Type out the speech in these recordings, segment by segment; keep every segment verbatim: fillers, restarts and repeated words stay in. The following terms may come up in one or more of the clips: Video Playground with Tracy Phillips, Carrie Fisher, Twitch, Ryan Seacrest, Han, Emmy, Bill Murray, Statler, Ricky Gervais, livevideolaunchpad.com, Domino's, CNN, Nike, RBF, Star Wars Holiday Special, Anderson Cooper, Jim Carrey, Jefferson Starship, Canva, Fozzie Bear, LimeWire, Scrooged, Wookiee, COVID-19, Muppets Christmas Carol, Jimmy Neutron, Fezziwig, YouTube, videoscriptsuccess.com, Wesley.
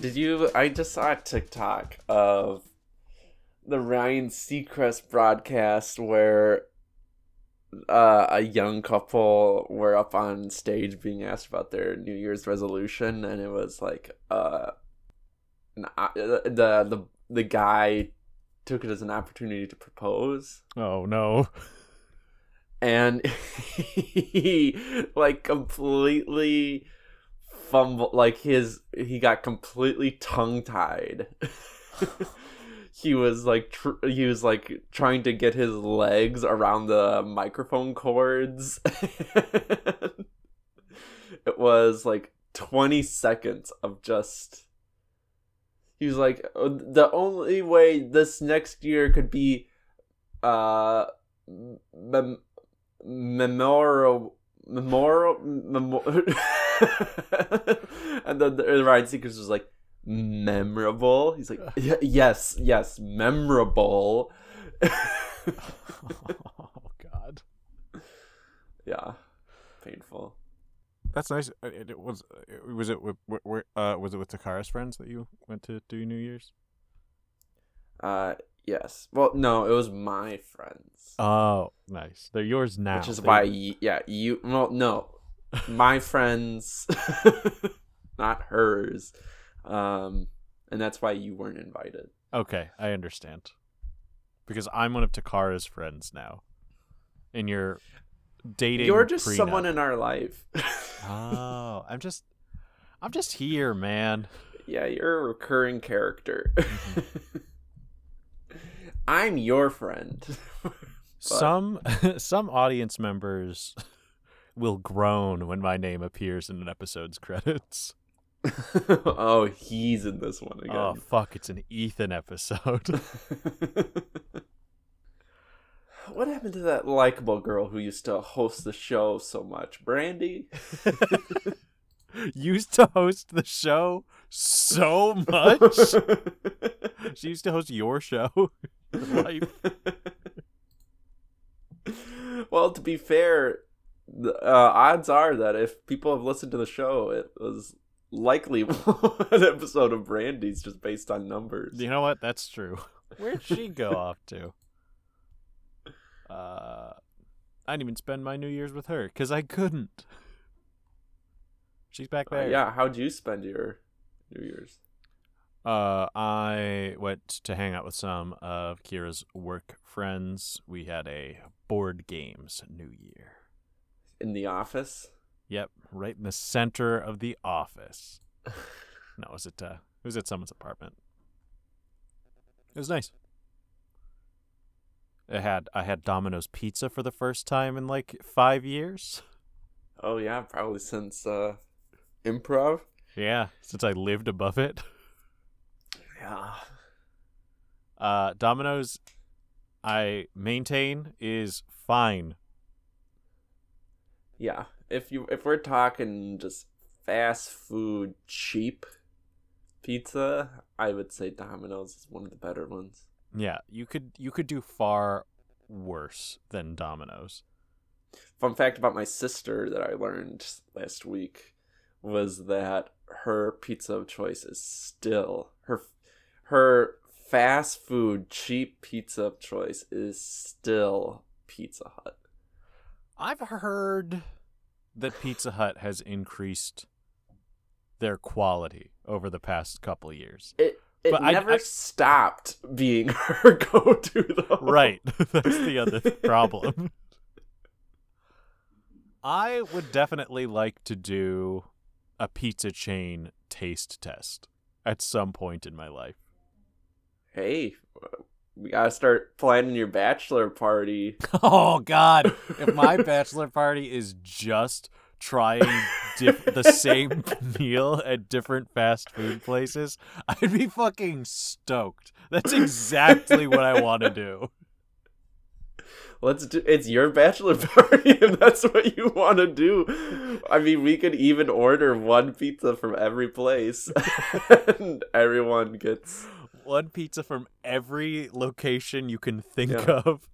Did you? I just saw a TikTok of the Ryan Seacrest broadcast where uh, a young couple were up on stage being asked about their New Year's resolution, and it was like uh, an, uh, the the the guy took it as an opportunity to propose. Oh no! And he like completely fumbled. Like his he got completely tongue-tied. He was like, tr- he was like trying to get his legs around the microphone cords. It was like twenty seconds of just. He was like, the only way this next year could be, uh, mem- memorial, memorial, memorial. And then the Ryan Seacrest was like, memorable. He's like, yes, yes, memorable. Oh God. Yeah, painful. That's nice. It, it was. It, was it with? Where, uh, was it with Takara's friends that you went to do New Year's? Uh, yes. Well, no, it was my friends. Oh, nice. They're yours now. Which is They're... why, you, yeah, you. Well, no, my friends, not hers. Um, and that's why you weren't invited. Okay, I understand. Because I'm one of Takara's friends now. And you're dating. You're just prenup. Someone in our life. Oh, I'm just, I'm just here, man. Yeah, you're a recurring character. Mm-hmm. I'm your friend. some, some audience members will groan when my name appears in an episode's credits. Oh, he's in this one again. Oh, fuck, it's an Ethan episode. What happened to that likable girl who used to host the show so much? Brandy? Used to host the show so much? She used to host your show? Life. Well, to be fair, uh, odds are that if people have listened to the show, it was... likely an episode of Brandy's just based on numbers. You know what? That's true. Where'd she go off to? Uh, I didn't even spend my New Year's with her because I couldn't. She's back there. Uh, yeah, how'd you spend your New Year's? Uh, I went to hang out with some of Kira's work friends. We had a board games New Year. In the office? Yep, right in the center of the office. No, it was at, uh, it was at someone's apartment. It was nice. It had I had Domino's pizza for the first time in like five years. Oh yeah, probably since uh, improv. Yeah, since I lived above it. Yeah. Uh, Domino's, I maintain, is fine. Yeah. If you if we're talking just fast food cheap pizza, I would say Domino's is one of the better ones. Yeah, you could you could do far worse than Domino's. Fun fact about my sister that I learned last week was that her pizza of choice is still her her fast food cheap pizza of choice is still Pizza Hut. I've heard that Pizza Hut has increased their quality over the past couple of years. It, it but never I, I, stopped being her go-to, though. Right. That's the other problem. I would definitely like to do a pizza chain taste test at some point in my life. Hey, we gotta start planning your bachelor party. Oh, God. If my bachelor party is just trying diff- the same meal at different fast food places, I'd be fucking stoked. That's exactly what I want to do. Let's do, it's your bachelor party if that's what you want to do. I mean, we could even order one pizza from every place and everyone gets one pizza from every location you can think yeah. of.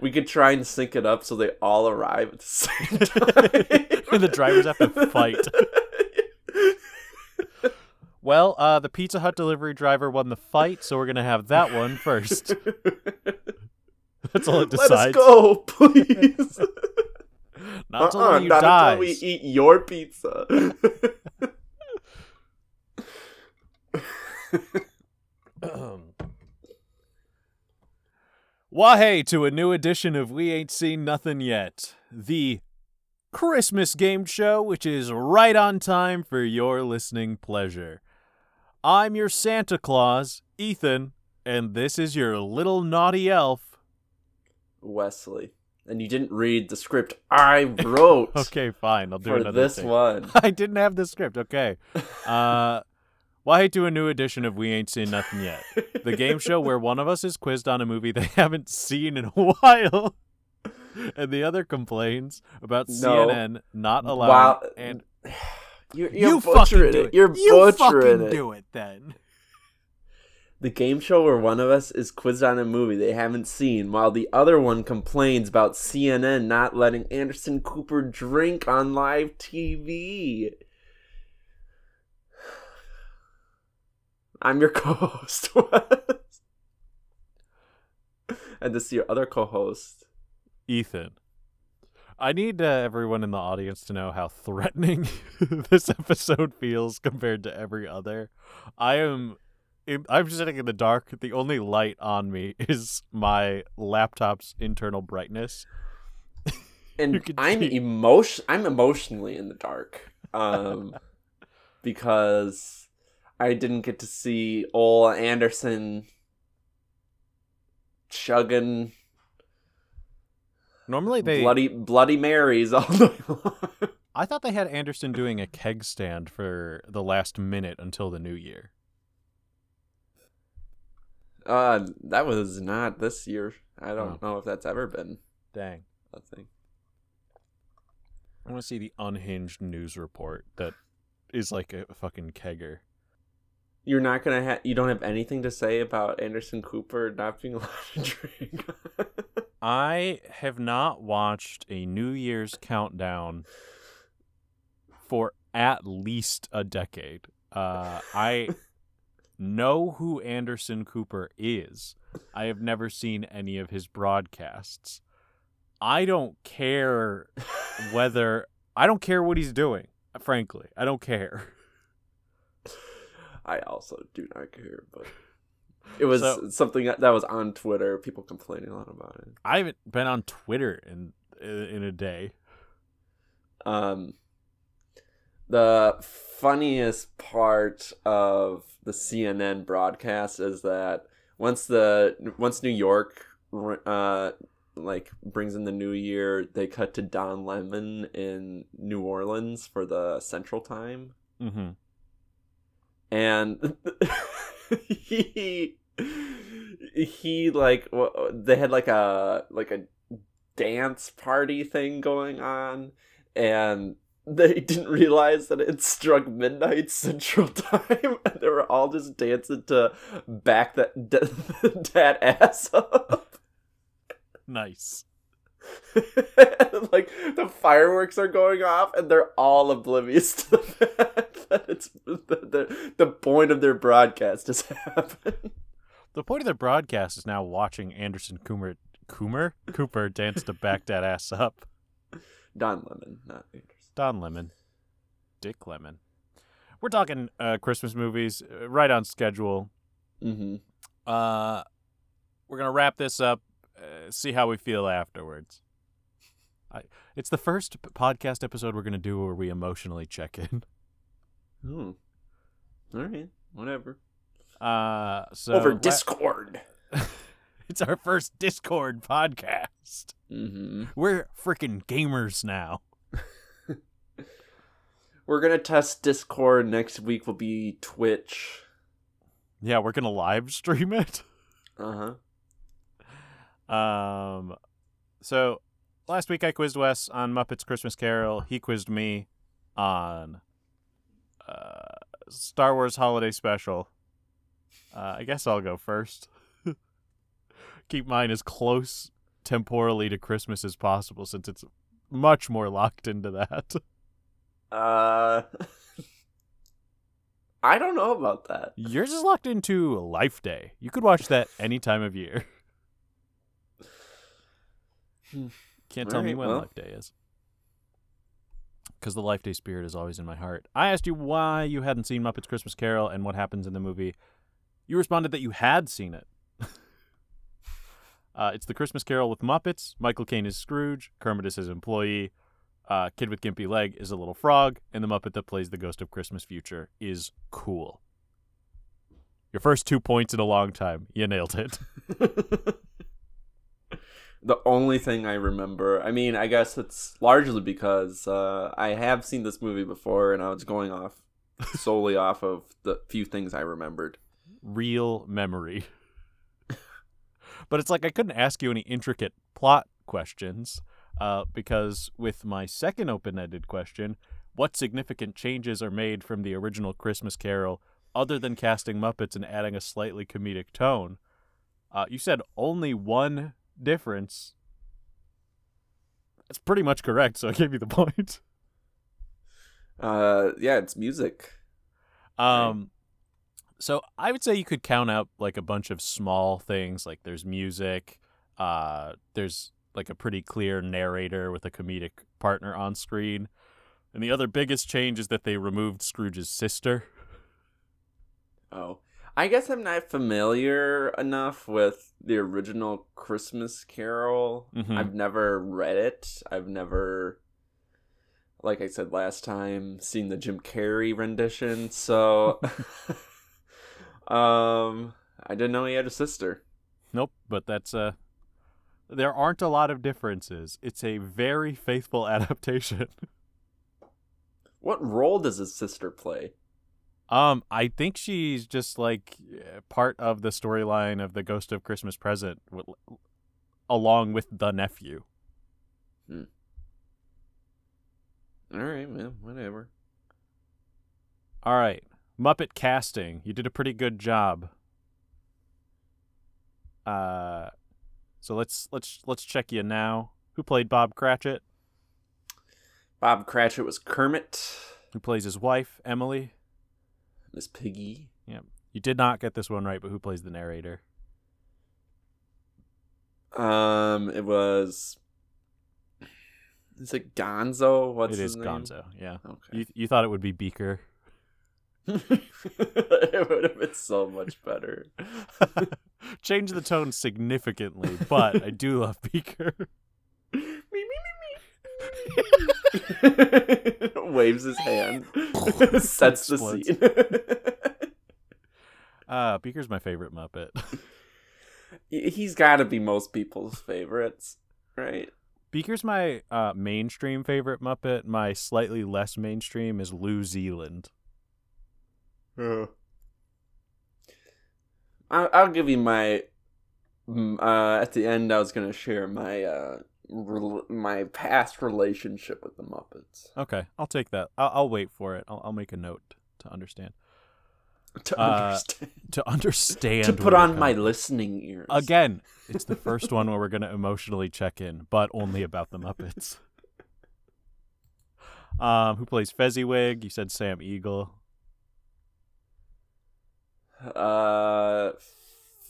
We could try and sync it up so they all arrive at the same time. And the drivers have to fight. Well, uh, the Pizza Hut delivery driver won the fight, so we're going to have that one first. That's all it decides. Let us go, please. Not until uh-uh, you not dies. Until we eat your pizza. Wahey to a new edition of We Ain't Seen Nothing Yet, the Christmas game show, which is right on time for your listening pleasure. I'm your Santa Claus, Ethan, and this is your little naughty elf, Wesley. And you didn't read the script I wrote. Okay, fine. I'll do another this thing. One. I didn't have the script. Okay. Uh, why do a new edition of We Ain't Seen Nothing Yet? The game show where one of us is quizzed on a movie they haven't seen in a while, and the other complains about no. C N N not allowing. Wow. And you're, you're you butchering fucking it. it. You're you butchering it. Do it then. The game show where one of us is quizzed on a movie they haven't seen, while the other one complains about C N N not letting Anderson Cooper drink on live T V. I'm your co-host, and this is your other co-host, Ethan. I need uh, everyone in the audience to know how threatening this episode feels compared to every other. I am... I'm just sitting in the dark. The only light on me is my laptop's internal brightness. And I'm emotion I'm emotionally in the dark. Um because I didn't get to see old Anderson chugging Normally they bloody bloody Marys all the way long. I thought they had Anderson doing a keg stand for the last minute until the new year. Uh, that was not this year. I don't oh. know if that's ever been. Dang. That thing. I want to see the unhinged news report that is like a fucking kegger. You're not going to have... You don't have anything to say about Anderson Cooper not being allowed to drink? I have not watched a New Year's countdown for at least a decade. Uh, I... know who Anderson Cooper is. I have never seen any of his broadcasts. I don't care whether... I don't care what he's doing, frankly. I don't care. I also do not care, but... It was so, something that was on Twitter. People complaining a lot about it. I haven't been on Twitter in in a day. Um, the funniest part of the C N N broadcast is that once the once New York uh like brings in the new year, they cut to Don Lemon in New Orleans for the Central Time, mm-hmm. and he he like they had like a like a dance party thing going on, and they didn't realize that it struck midnight Central Time, and they were all just dancing to back that that ass up. Nice. And, like, the fireworks are going off, and they're all oblivious to the fact that it's the, the, the point of their broadcast has happened. The point of their broadcast is now watching Anderson Cooper Cooper Cooper dance to back that ass up. Don Lemon, not Anderson. Don Lemon. Dick Lemon. We're talking uh, Christmas movies right on schedule. Mm-hmm. Uh, we're going to wrap this up, uh, see how we feel afterwards. I, it's the first podcast episode we're going to do where we emotionally check in. Hmm. All right. Whatever. Uh, so Over Discord. La- it's our first Discord podcast. Mm-hmm. We're freaking gamers now. We're going to test Discord. Next week will be Twitch. Yeah, we're going to live stream it. Uh-huh. Um, So last week I quizzed Wes on Muppets Christmas Carol. He quizzed me on uh, Star Wars Holiday Special. Uh, I guess I'll go first. Keep mine as close temporally to Christmas as possible, since it's much more locked into that. Uh, I don't know about that. Yours is locked into Life Day. You could watch that any time of year. Can't tell right, me when well. Life Day is. Because the Life Day spirit is always in my heart. I asked you why you hadn't seen Muppets Christmas Carol and what happens in the movie. You responded that you had seen it. uh, it's the Christmas Carol with Muppets. Michael Caine is Scrooge. Kermit is his employee. Uh, Kid with Gimpy Leg is a little frog. And the Muppet that plays the Ghost of Christmas Future is cool. Your first two points in a long time. You nailed it. The only thing I remember, I mean, I guess it's largely because uh, I have seen this movie before and I was going off solely off of the few things I remembered. Real memory. But it's like I couldn't ask you any intricate plot questions uh, because with my second open-ended question, what significant changes are made from the original Christmas Carol other than casting Muppets and adding a slightly comedic tone? Uh, you said only one difference. That's pretty much correct, so I gave you the point. Uh, yeah, it's music. Um, right. So I would say you could count out like a bunch of small things, like there's music, uh, there's like a pretty clear narrator with a comedic partner on screen, and the other biggest change is that they removed Scrooge's sister. Oh. I guess I'm not familiar enough with the original Christmas Carol. Mm-hmm. I've never read it. I've never, like I said last time, seen the Jim Carrey rendition. So, um, I didn't know he had a sister. Nope, but that's uh, there aren't a lot of differences. It's a very faithful adaptation. What role does his sister play? Um, I think she's just like part of the storyline of the Ghost of Christmas Present, with, along with the nephew. Hmm. All right, man, whatever. All right, Muppet casting. You did a pretty good job. Uh, so let's let's let's check you now. Who played Bob Cratchit? Bob Cratchit was Kermit. Who plays his wife, Emily? Miss Piggy. Yeah. You did not get this one right, but who plays the narrator? Um, it was... Is it Gonzo? What's his name? It is Gonzo, yeah. Okay. You, you thought it would be Beaker. It would have been so much better. Change the tone significantly, but I do love Beaker. Me, me, me, me. Waves his hand. Sets the scene. uh, Beaker's my favorite Muppet. He's gotta be most people's favorites, right? Beaker's my uh, mainstream favorite Muppet. My slightly less mainstream is Lou Zealand. uh, I'll, I'll give you my uh, at the end I was gonna share my uh my past relationship with the Muppets. Okay, I'll take that. I'll, I'll wait for it. I'll, I'll make a note to understand. To understand. Uh, to understand. To put on my listening ears. Again, it's the first one where we're going to emotionally check in, but only about the Muppets. um, who plays Fezziwig? You said Sam Eagle. Uh,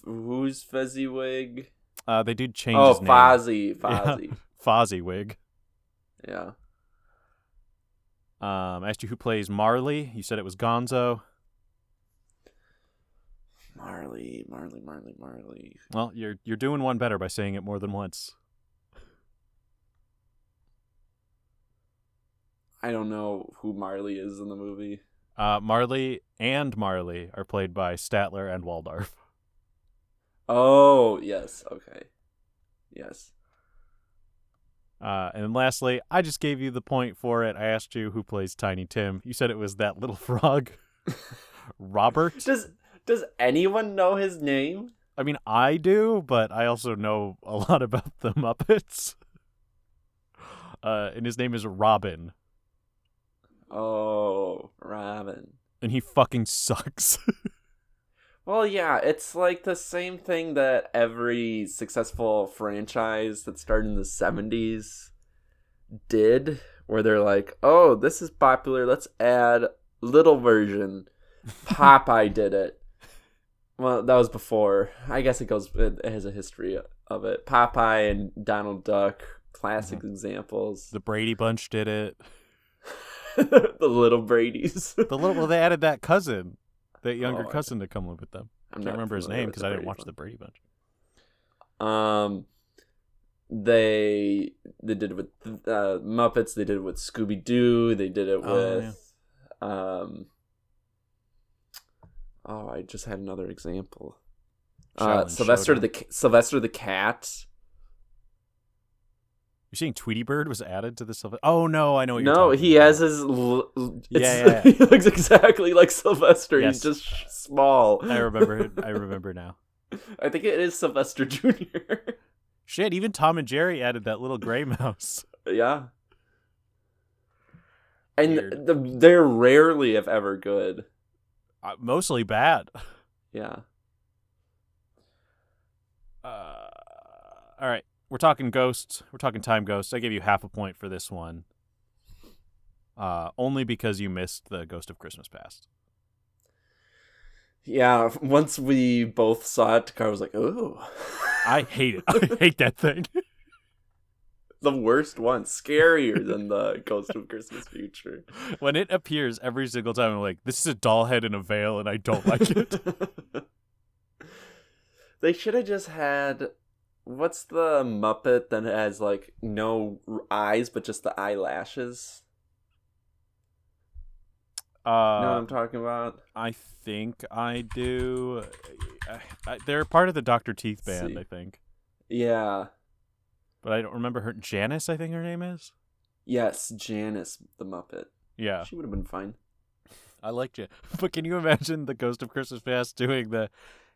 who's Fezziwig? Uh, they did change oh, his name. Oh, Fozzie. Fozzie. Yeah. Fozziewig. Yeah. Um, I asked you who plays Marley. You said it was Gonzo. Marley, Marley, Marley, Marley. Well, you're you're doing one better by saying it more than once. I don't know who Marley is in the movie. Uh, Marley and Marley are played by Statler and Waldorf. Oh, yes. Okay. Yes. Uh, and lastly, I just gave you the point for it. I asked you who plays Tiny Tim. You said it was that little frog, Robert. Does Does anyone know his name? I mean, I do, but I also know a lot about the Muppets. uh, and his name is Robin. Oh, Robin. And he fucking sucks. Well, yeah, it's like the same thing that every successful franchise that started in the seventies did, where they're like, oh, this is popular, let's add little version. Popeye did it. Well, that was before. I guess it goes, it has a history of it. Popeye and Donald Duck, classic mm-hmm. examples. The Brady Bunch did it. The little Brady's. The little, well, they added that cousin, that younger oh, cousin to come live with them. I can't remember his name because I didn't watch the Brady Bunch. Um, they they did it with uh, Muppets. They did it with Scooby Doo. They did it with, oh, yeah. um. Oh, I just had another example. Uh, Sylvester the Sylvester the cat. You're saying Tweety Bird was added to the Sylvester? Oh, no, I know what you're no, talking about. No, he has his... L- l- yeah, yeah, yeah. He looks exactly like Sylvester. Yes. He's just small. I remember it. I remember now. I think it is Sylvester Junior Shit, even Tom and Jerry added that little gray mouse. Yeah. And the, they're rarely, if ever, good. Uh, mostly bad. Yeah. Uh, all right. We're talking ghosts. We're talking time ghosts. I give you half a point for this one. Uh, only because you missed the Ghost of Christmas Past. Yeah, once we both saw it, Takara was like, ooh. I hate it. I hate that thing. The worst one. Scarier than the Ghost of Christmas Future. When it appears every single time, I'm like, this is a doll head in a veil, and I don't like it. They should have just had... What's the Muppet that has, like, no eyes, but just the eyelashes? Uh, you know what I'm talking about? I think I do. I, I, they're part of the Doctor Teeth band, I think. Yeah. But I don't remember her. Janis, I think her name is? Yes, Janis the Muppet. Yeah. She would have been fine. I liked it. But can you imagine the Ghost of Christmas Past doing the...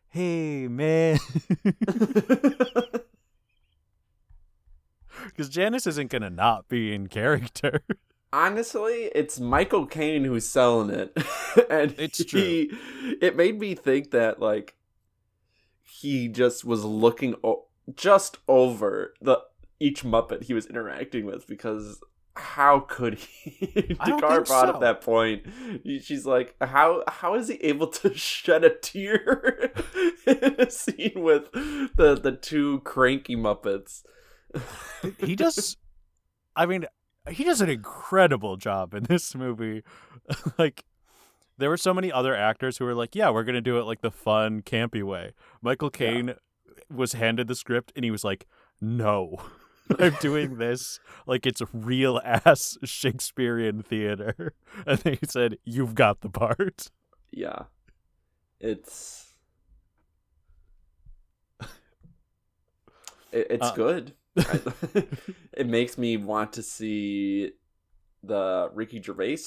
Hey, man. Because Janis isn't going to not be in character. Honestly, it's Michael Caine who's selling it. And it's he, true. It made me think that, like, he just was looking o- just over the each Muppet he was interacting with, because how could he? Takara brought up that point. She's like, how how is he able to shed a tear in a scene with the, the two cranky Muppets? He does, I mean, he does an incredible job in this movie. Like, there were so many other actors who were like, yeah, we're going to do it like the fun, campy way. Michael Caine yeah. was handed the script and he was like, no. I'm doing this like it's real ass Shakespearean theater. And they said, you've got the part. Yeah. It's it, it's uh, good. It makes me want to see the Ricky Gervais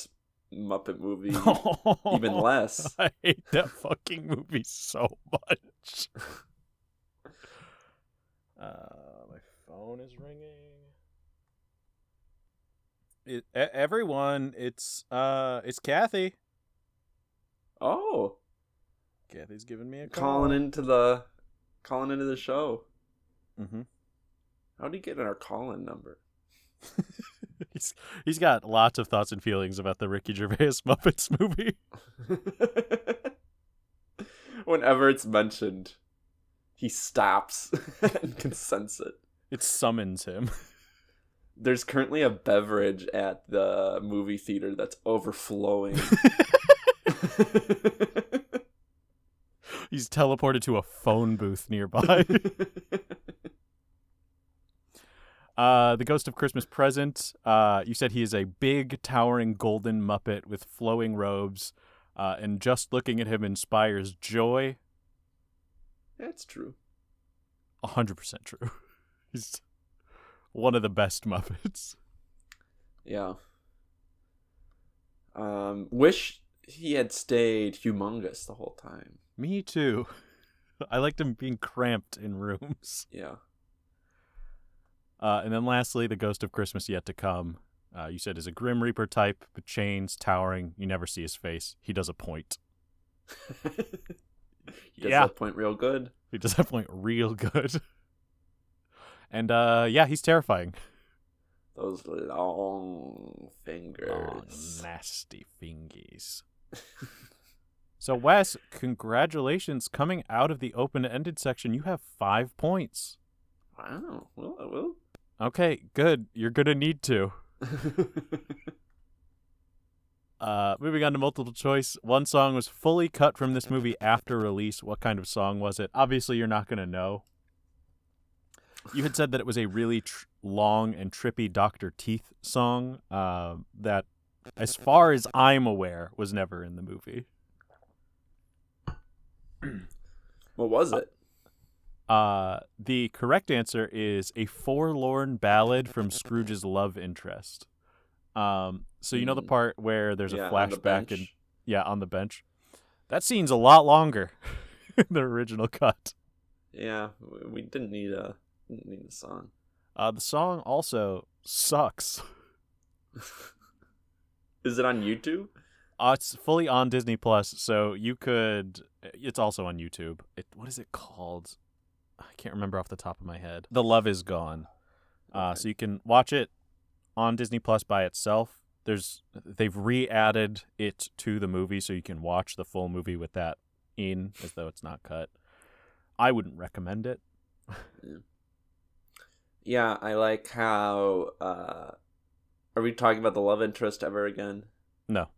Muppet movie oh, even less. I hate that fucking movie so much. uh Phone is ringing. It, everyone, it's uh, it's Kathy. Oh, Kathy's giving me a call. calling into the calling into the show. Mm-hmm. How do you get our call-in number? he's he's got lots of thoughts and feelings about the Ricky Gervais Muppets movie. Whenever it's mentioned, he stops and can sense it. It summons him. There's currently a beverage at the movie theater that's overflowing. He's teleported to a phone booth nearby. uh, the Ghost of Christmas Present. Uh, you said he is a big, towering, golden Muppet with flowing robes, uh, and just looking at him inspires joy. That's true. one hundred percent true. He's one of the best Muppets. Yeah. Um, wish he had stayed humongous the whole time. Me too. I liked him being cramped in rooms. Yeah. Uh, and then lastly, the Ghost of Christmas Yet to Come. Uh, you said is a Grim Reaper type, with chains, towering. You never see his face. He does a point. he does yeah. that point real good. He does that point real good. And uh, yeah, he's terrifying. Those long fingers. Long, nasty fingies. So, Wes, congratulations. Coming out of the open-ended section, you have five points. Wow. Well, I will. Okay, good. You're going to need to. uh, moving on to multiple choice. One song was fully cut from this movie after release. What kind of song was it? Obviously, you're not going to know. You had said that it was a really tr- long and trippy Doctor Teeth song uh, that, as far as I'm aware, was never in the movie. What was it? Uh, uh, the correct answer is a forlorn ballad from Scrooge's love interest. Um, so you know the part where there's yeah, a flashback and yeah, on the bench. That scene's a lot longer in the original cut. Yeah, we didn't need a didn't need a song. Uh, the song also sucks. Is it on YouTube? Uh, it's fully on Disney Plus, so you could. It's also on YouTube. It, what is it called? I can't remember off the top of my head. The Love Is Gone. Okay. Uh, so you can watch it on Disney Plus by itself. There's they've re-added it to the movie, so you can watch the full movie with that in, as though it's not cut. I wouldn't recommend it. Yeah, I like how. Uh, are we talking about the love interest ever again? No.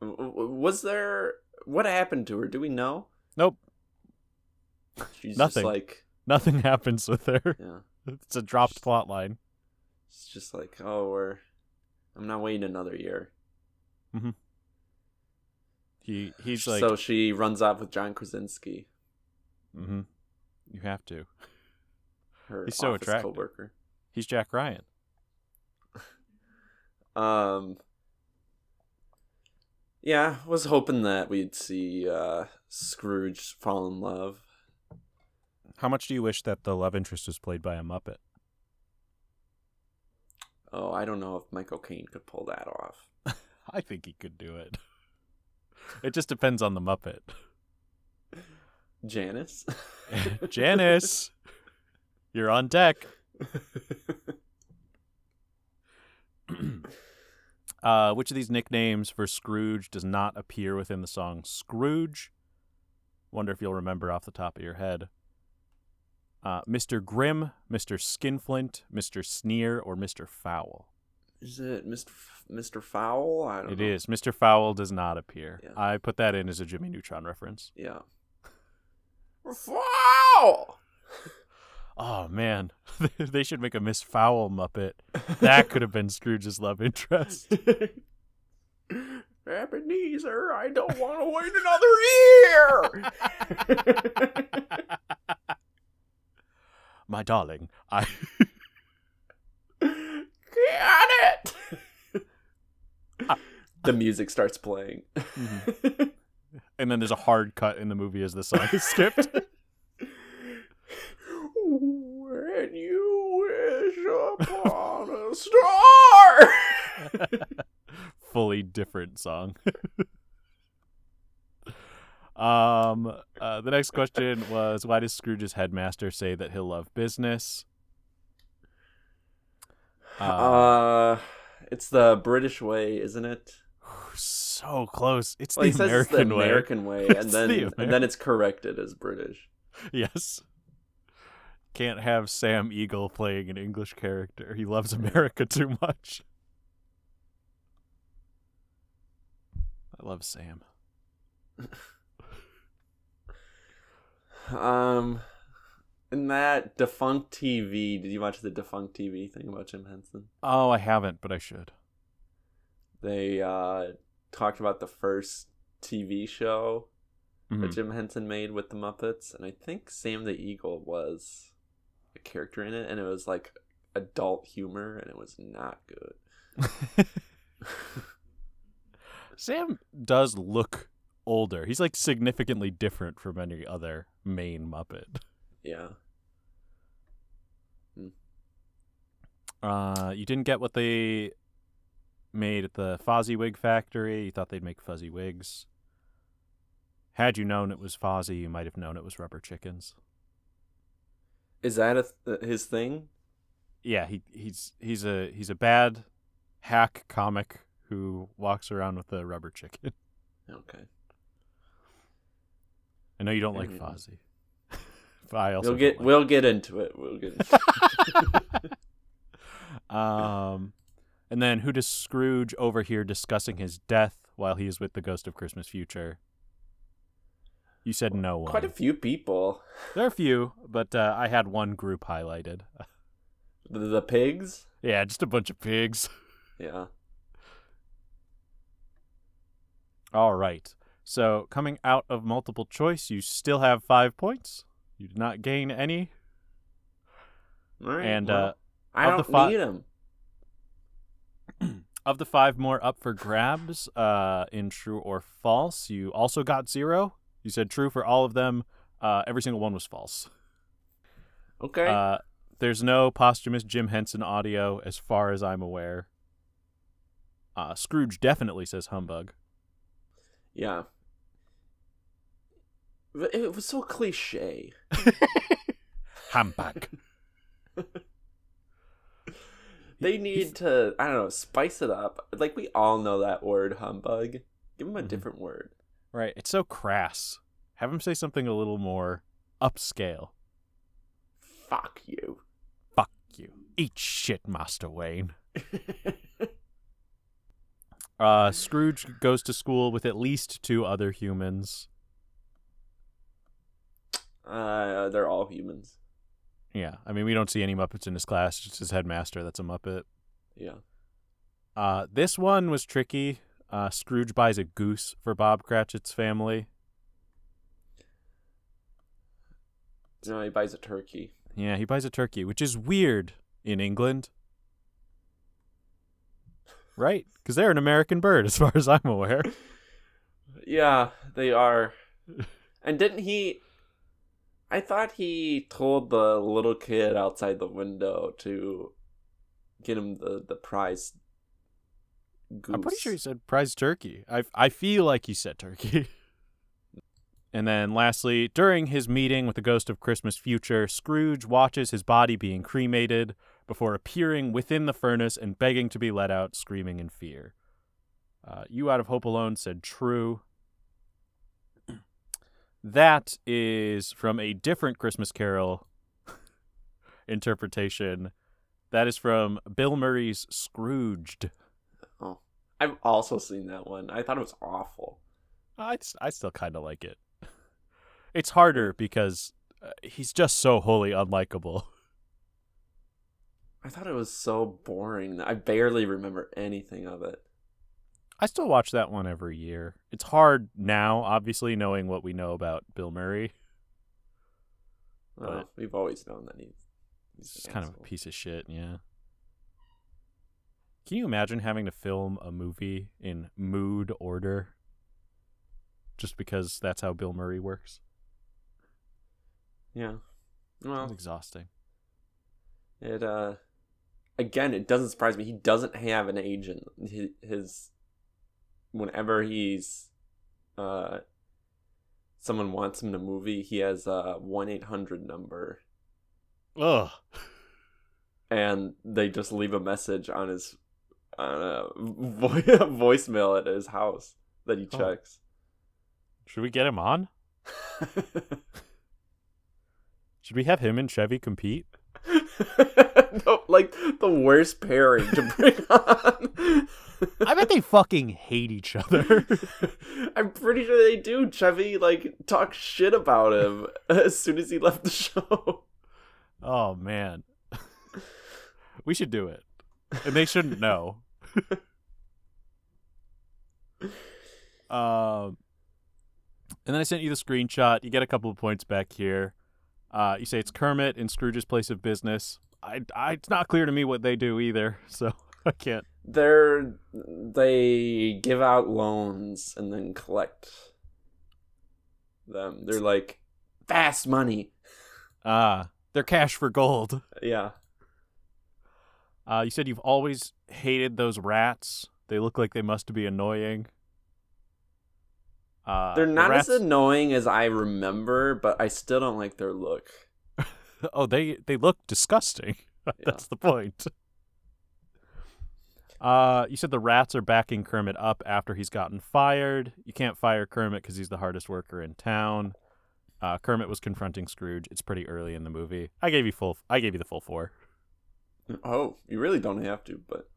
Was there? What happened to her? Do we know? Nope. She's nothing. Just like nothing happens with her. Yeah, it's a dropped she's, plot line. It's just like, oh, we're. I'm not waiting another year. Mm-hmm. He he's like. So she runs off with John Krasinski. Mm-hmm. You have to. Her he's so attractive. Coworker. He's Jack Ryan. um. Yeah, was hoping that we'd see uh, Scrooge fall in love. How much do you wish that the love interest was played by a Muppet? Oh, I don't know if Michael Caine could pull that off. I think he could do it. It just depends on the Muppet. Janis? Janis! You're on deck. Uh, which of these nicknames for Scrooge does not appear within the song Scrooge? Wonder if you'll remember off the top of your head. Uh, Mister Grimm, Mister Skinflint, Mister Sneer, or Mister Fowl? Is it Mister F- Mister Fowl? I don't it know. It is. Mister Fowl does not appear. Yeah. I put that in as a Jimmy Neutron reference. Yeah. Fowl! Oh, man. They should make a Miss Fowl Muppet. That could have been Scrooge's love interest. Ebenezer, I don't want to wait another year! My darling, I... Got it! Uh, the music starts playing. Mm-hmm. And then there's a hard cut in the movie as the song is skipped. When you wish upon a star. Fully different song. um, uh, the next question was, why does Scrooge's headmaster say that he'll love business? Uh, uh it's the British way, isn't it? So close. It's well, the, he American says it's the American way. way and then the American way, and then it's corrected as British. Yes. Can't have Sam Eagle playing an English character. He loves America too much. I love Sam. um, in that defunct T V, did you watch the defunct T V thing about Jim Henson? Oh, I haven't, but I should. They uh, talked about the first T V show mm-hmm. that Jim Henson made with the Muppets, and I think Sam the Eagle was a character in it, and it was like adult humor, and it was not good. Sam does look older. He's like significantly different from any other main Muppet. Yeah. Uh, you didn't get what they made at the Fozzie Wig Factory. You thought they'd make fuzzy wigs. Had you known it was Fozzie, you might have known it was rubber chickens. Is that a th- his thing? Yeah, he he's he's a he's a bad hack comic who walks around with a rubber chicken. Okay. I know you don't like Fozzie. I also we'll get like we'll get into it. We'll get into it. um, and then who does Scrooge overhear discussing his death while he is with the Ghost of Christmas Future? You said no one. Quite a few people. There are a few, but uh, I had one group highlighted. The, the pigs? Yeah, just a bunch of pigs. Yeah. All right. So coming out of multiple choice, you still have five points. You did not gain any. All right. And well, uh, I don't fi- need them. Of the five more up for grabs, uh, in true or false, you also got zero. You said true for all of them. Uh, every single one was false. Okay. Uh, there's no posthumous Jim Henson audio, as far as I'm aware. Uh, Scrooge definitely says humbug. Yeah. But it was so cliche. Humbug. They need to, I don't know, spice it up. Like, we all know that word, humbug. Give them a mm-hmm. different word. Right, it's so crass. Have him say something a little more upscale. Fuck you. Fuck you. Eat shit, Master Wayne. uh, Scrooge goes to school with at least two other humans. Uh, they're all humans. Yeah, I mean, we don't see any Muppets in his class. It's just his headmaster that's a Muppet. Yeah. Uh, this one was tricky. Uh, Scrooge buys a goose for Bob Cratchit's family. No, he buys a turkey. Yeah, he buys a turkey, which is weird in England. Right? Because they're an American bird, as far as I'm aware. Yeah, they are. And didn't he... I thought he told the little kid outside the window to get him the, the prize... Goose. I'm pretty sure he said prize turkey. I I feel like he said turkey. And then lastly, during his meeting with the Ghost of Christmas Future, Scrooge watches his body being cremated before appearing within the furnace and begging to be let out, screaming in fear. Uh, you out of Hope Alone said true. That is from a different Christmas Carol interpretation. That is from Bill Murray's Scrooged. Oh, I've also seen that one. I thought it was awful. I, I still kind of like it. It's harder because uh, he's just so wholly unlikable. I thought it was so boring. I barely remember anything of it. I still watch that one every year. It's hard now, obviously, knowing what we know about Bill Murray. Well, but we've always known that he's, he's just kind of a piece of shit, yeah. Can you imagine having to film a movie in mood order just because that's how Bill Murray works? Yeah. Well, it's exhausting. It, uh, again, it doesn't surprise me. He doesn't have an agent. His, his whenever he's, uh, someone wants him in a movie, he has a one eight hundred number. Ugh. And they just leave a message on his on a vo- voicemail at his house that he checks. Oh. Should we get him on? Should we have him and Chevy compete? No, like the worst pairing to bring on. I bet they fucking hate each other. I'm pretty sure they do. Chevy like talked shit about him as soon as he left the show. Oh man. We should do it. And they shouldn't know. um, and then I sent you the screenshot. You get a couple of points back here. Uh, you say it's Kermit in Scrooge's place of business. I, I, it's not clear to me what they do either, so I can't. They're, they give out loans and then collect them. They're like, fast money. Ah, uh, they're cash for gold. Yeah. Uh, you said you've always hated those rats. They look like they must be annoying. Uh, They're not the rats... as annoying as I remember, but I still don't like their look. Oh, they, they look disgusting. Yeah. That's the point. Uh, you said the rats are backing Kermit up after he's gotten fired. You can't fire Kermit because he's the hardest worker in town. Uh, Kermit was confronting Scrooge. It's pretty early in the movie. I gave you full. I gave you the full four. Oh, you really don't have to, but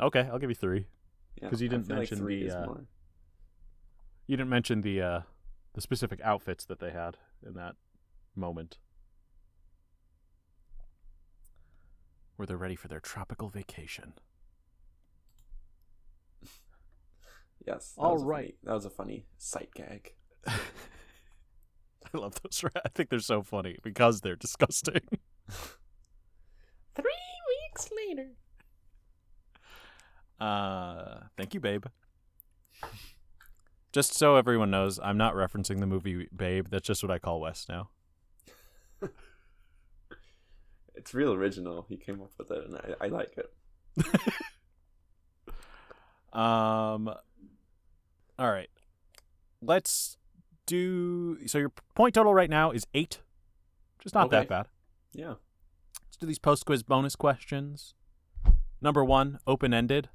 okay, I'll give you three because yeah, you didn't mention like the. Uh, you didn't mention the uh, the specific outfits that they had in that moment. Were they ready for their tropical vacation? Yes. All right. Funny, that was a funny sight gag. I love those rats. I think they're so funny because they're disgusting. Three weeks later. Uh, thank you, Babe. Just so everyone knows, I'm not referencing the movie Babe. That's just what I call Wes now. It's real original. He came up with it, and I, I like it. um. All right. Let's do... So your point total right now is eight. Which is not okay. that bad. Yeah. Let's do these post-quiz bonus questions. Number one, open-ended.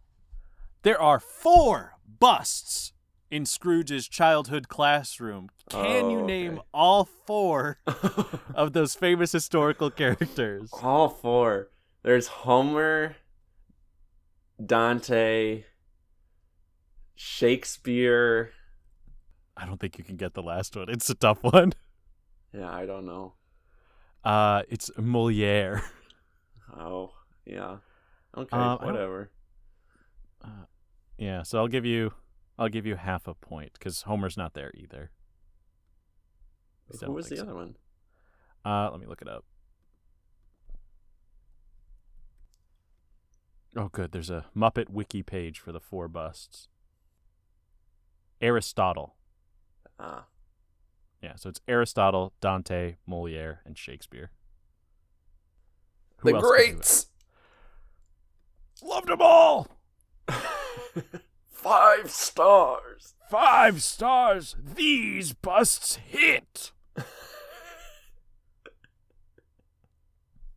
There are four busts in Scrooge's childhood classroom. Can oh, you name okay. all four of those famous historical characters? All four. There's Homer, Dante... Shakespeare. I don't think you can get the last one. It's a tough one. Yeah, I don't know. Uh, it's Moliere. Oh, yeah. Okay, uh, whatever. Uh, yeah, so I'll give you, I'll give you half a point because Homer's not there either. Who was the so. other one? Uh, let me look it up. Oh, good. There's a Muppet Wiki page for the four busts. Aristotle. Ah. Yeah, so it's Aristotle, Dante, Moliere, and Shakespeare. Who the greats! Loved them all! Five stars! Five stars! These busts hit!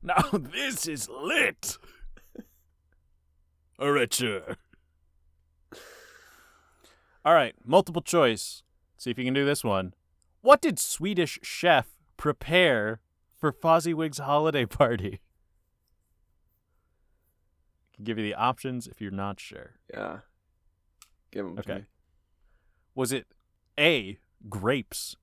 Now this is lit! Orature. All right, multiple choice. See if you can do this one. What did Swedish chef prepare for Fozziewig's holiday party? I can give you the options if you're not sure. Yeah. Give them okay. to me. Was it A, grapes,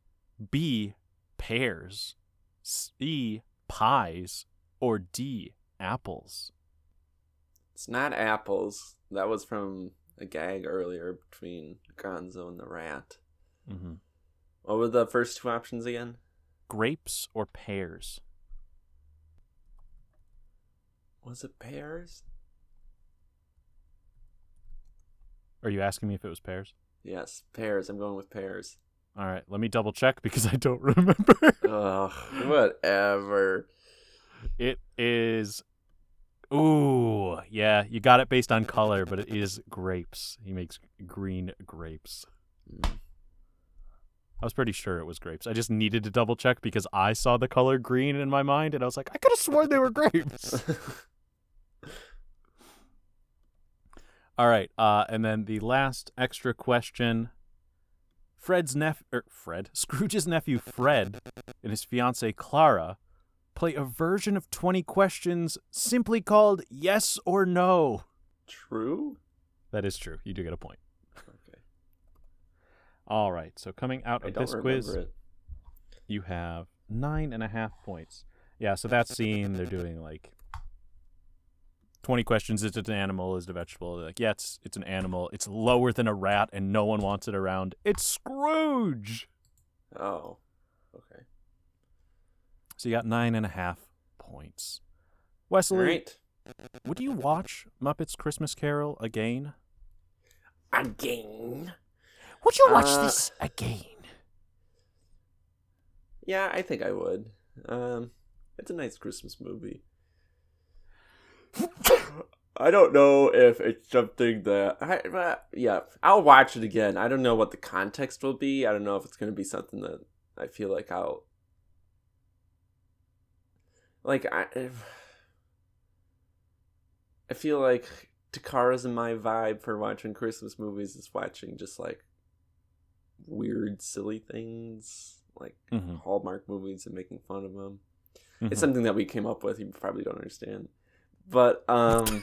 B, pears, C, pies, or D, apples? It's not apples. That was from... a gag earlier between Gonzo and the rat. Mm-hmm. What were the first two options again? Grapes or pears? Was it pears? Are you asking me if it was pears? Yes, pears. I'm going with pears. All right, let me double check because I don't remember. Ugh, whatever. It is... Ooh, yeah, you got it based on color, but it is grapes. He makes green grapes. I was pretty sure it was grapes. I just needed to double check because I saw the color green in my mind, and I was like, I could have sworn they were grapes. All right, uh, and then the last extra question. Fred's nephew, er, Fred, Scrooge's nephew Fred and his fiancée Clara play a version of twenty questions simply called Yes or No. True? That is true. You do get a point. Okay. All right. So coming out of this quiz, it. you have nine and a half points. Yeah. So that scene, they're doing like twenty questions. Is it an animal? Is it a vegetable? They're like, yeah, it's, it's an animal. It's lower than a rat and no one wants it around. It's Scrooge. Oh, okay. So you got nine and a half points. Wesley, right. would you watch Muppets Christmas Carol again? Again? Would you watch uh, this again? Yeah, I think I would. Um, it's a nice Christmas movie. I don't know if it's something that... I, uh, yeah, I'll watch it again. I don't know what the context will be. I don't know if it's going to be something that I feel like I'll... Like, I... If, I feel like Takara's in my vibe for watching Christmas movies is watching just, like, weird, silly things. Like, mm-hmm. Hallmark movies and making fun of them. Mm-hmm. It's something that we came up with. You probably don't understand. But, um...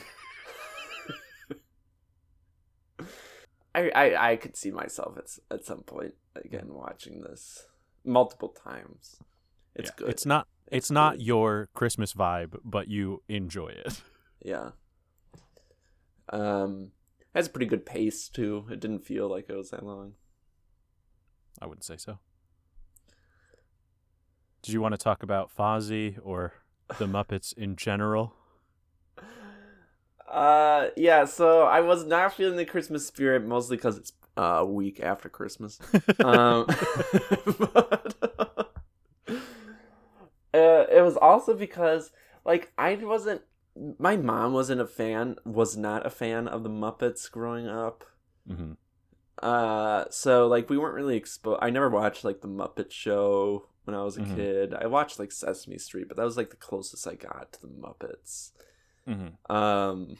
I, I I could see myself at, at some point, again, watching this multiple times. It's yeah, good. It's not It's, it's not good. Your Christmas vibe, but you enjoy it. Yeah. Um, it has a pretty good pace too. It didn't feel like it was that long. I wouldn't say so. Did you want to talk about Fozzie or the Muppets in general? Uh, yeah. So I was not feeling the Christmas spirit, mostly because it's uh, a week after Christmas. um, but uh, it was also because, like, I wasn't. My mom wasn't a fan, was not a fan of the Muppets growing up. Mm-hmm. Uh, so, like, we weren't really exposed. I never watched, like, the Muppet Show when I was a mm-hmm. kid. I watched, like, Sesame Street, but that was, like, the closest I got to the Muppets. Mm-hmm. Um,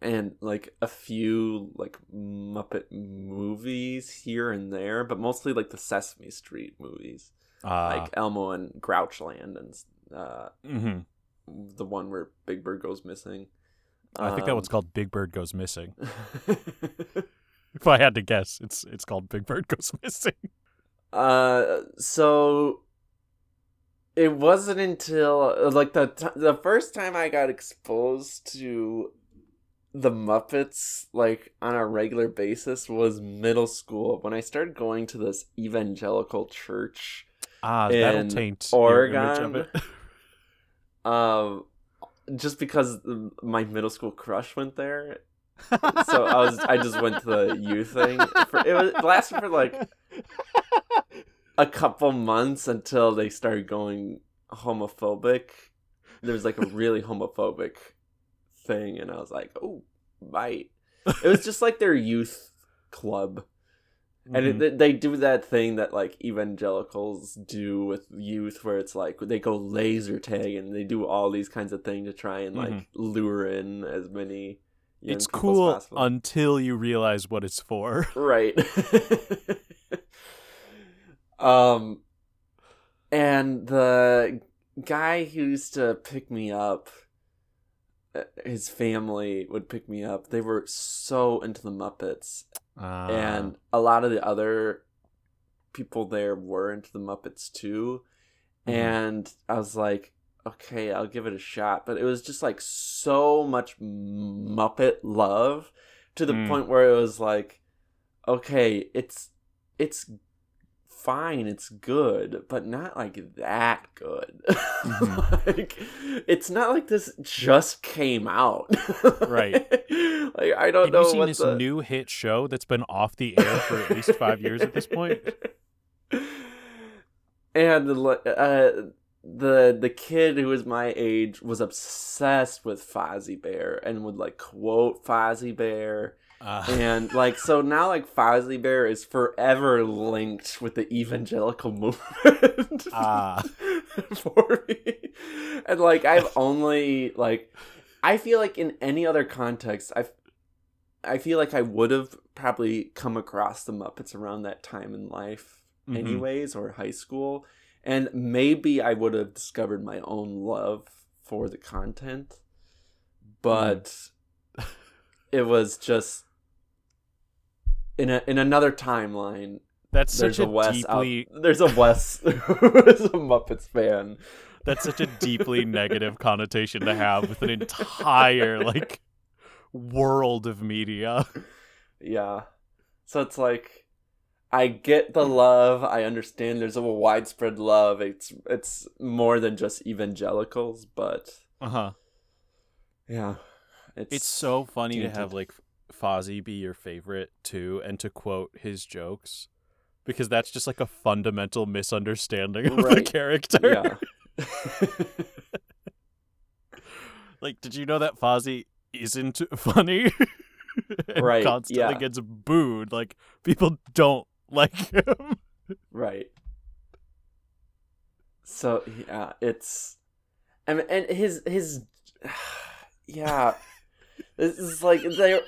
and, like, a few, like, Muppet movies here and there, but mostly, like, the Sesame Street movies. Uh. Like Elmo and Grouchland and Uh, mm-hmm. the one where Big Bird goes missing. I think um, that one's called Big Bird Goes Missing. If I had to guess, it's it's called Big Bird Goes Missing. Uh, so it wasn't until like the t- the first time I got exposed to the Muppets like on a regular basis was middle school when I started going to this evangelical church. Ah, that'll taint Oregon. Your image of it. Um, just because my middle school crush went there, so I was—I just went to the U thing. For, it, was, it lasted for like a couple months until they started going homophobic. There was like a really homophobic thing, and I was like, "Oh, bye." It was just like their youth club. And it, they do that thing that, like, evangelicals do with youth where it's, like, they go laser tag and they do all these kinds of things to try and, like, mm-hmm. lure in as many young It's cool as possible. Until you realize what it's for. Right. um, and the guy who used to pick me up, his family would pick me up. They were so into the Muppets. Uh, and a lot of the other people there were into the Muppets too. Mm-hmm. And I was like, okay, I'll give it a shot. But it was just like so much Muppet love to the mm. point where it was like, okay, it's it's fine, it's good, but not like that good. Mm-hmm. Like, it's not like this just came out. Right. Like, I don't Have know. Have you seen what this the... new hit show that's been off the air for at least five years at this point? And uh, the the kid who was my age was obsessed with Fozzie Bear and would like quote Fozzie Bear. Uh. And like so now like Fozzie Bear is forever linked with the evangelical movement uh. for me. And like I've only like I feel like in any other context I I feel like I would have probably come across the Muppets around that time in life mm-hmm. anyways or high school, and maybe I would have discovered my own love for the content, but. Mm. It was just in a in another timeline. That's such a, a deeply out, there's a Wes who's a Muppets fan. That's such a deeply negative connotation to have with an entire like world of media. Yeah, so it's like I get the love. I understand there's a widespread love. It's it's more than just evangelicals, but uh huh, yeah. It's, it's so funny tainted. To have, like, Fozzie be your favorite, too, and to quote his jokes, because that's just, like, a fundamental misunderstanding of right. the character. Yeah. Like, did you know that Fozzie isn't funny? Right. Constantly yeah. gets booed. Like, people don't like him. Right. So yeah, it's, I mean, and his his, yeah, this is like there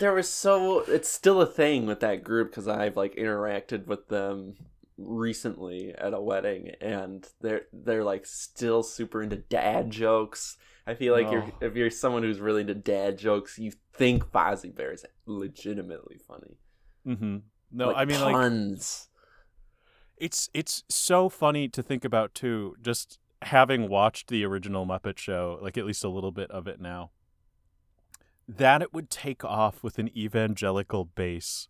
there was so it's still a thing with that group because I've like interacted with them recently at a wedding and they're they're like still super into dad jokes. I feel like oh. you're if you're someone who's really into dad jokes, you think Fozzie Bear is legitimately funny. Mm-hmm. No, like, I mean tons. like. It's it's so funny to think about, too, just having watched the original Muppet Show, like at least a little bit of it now, that it would take off with an evangelical base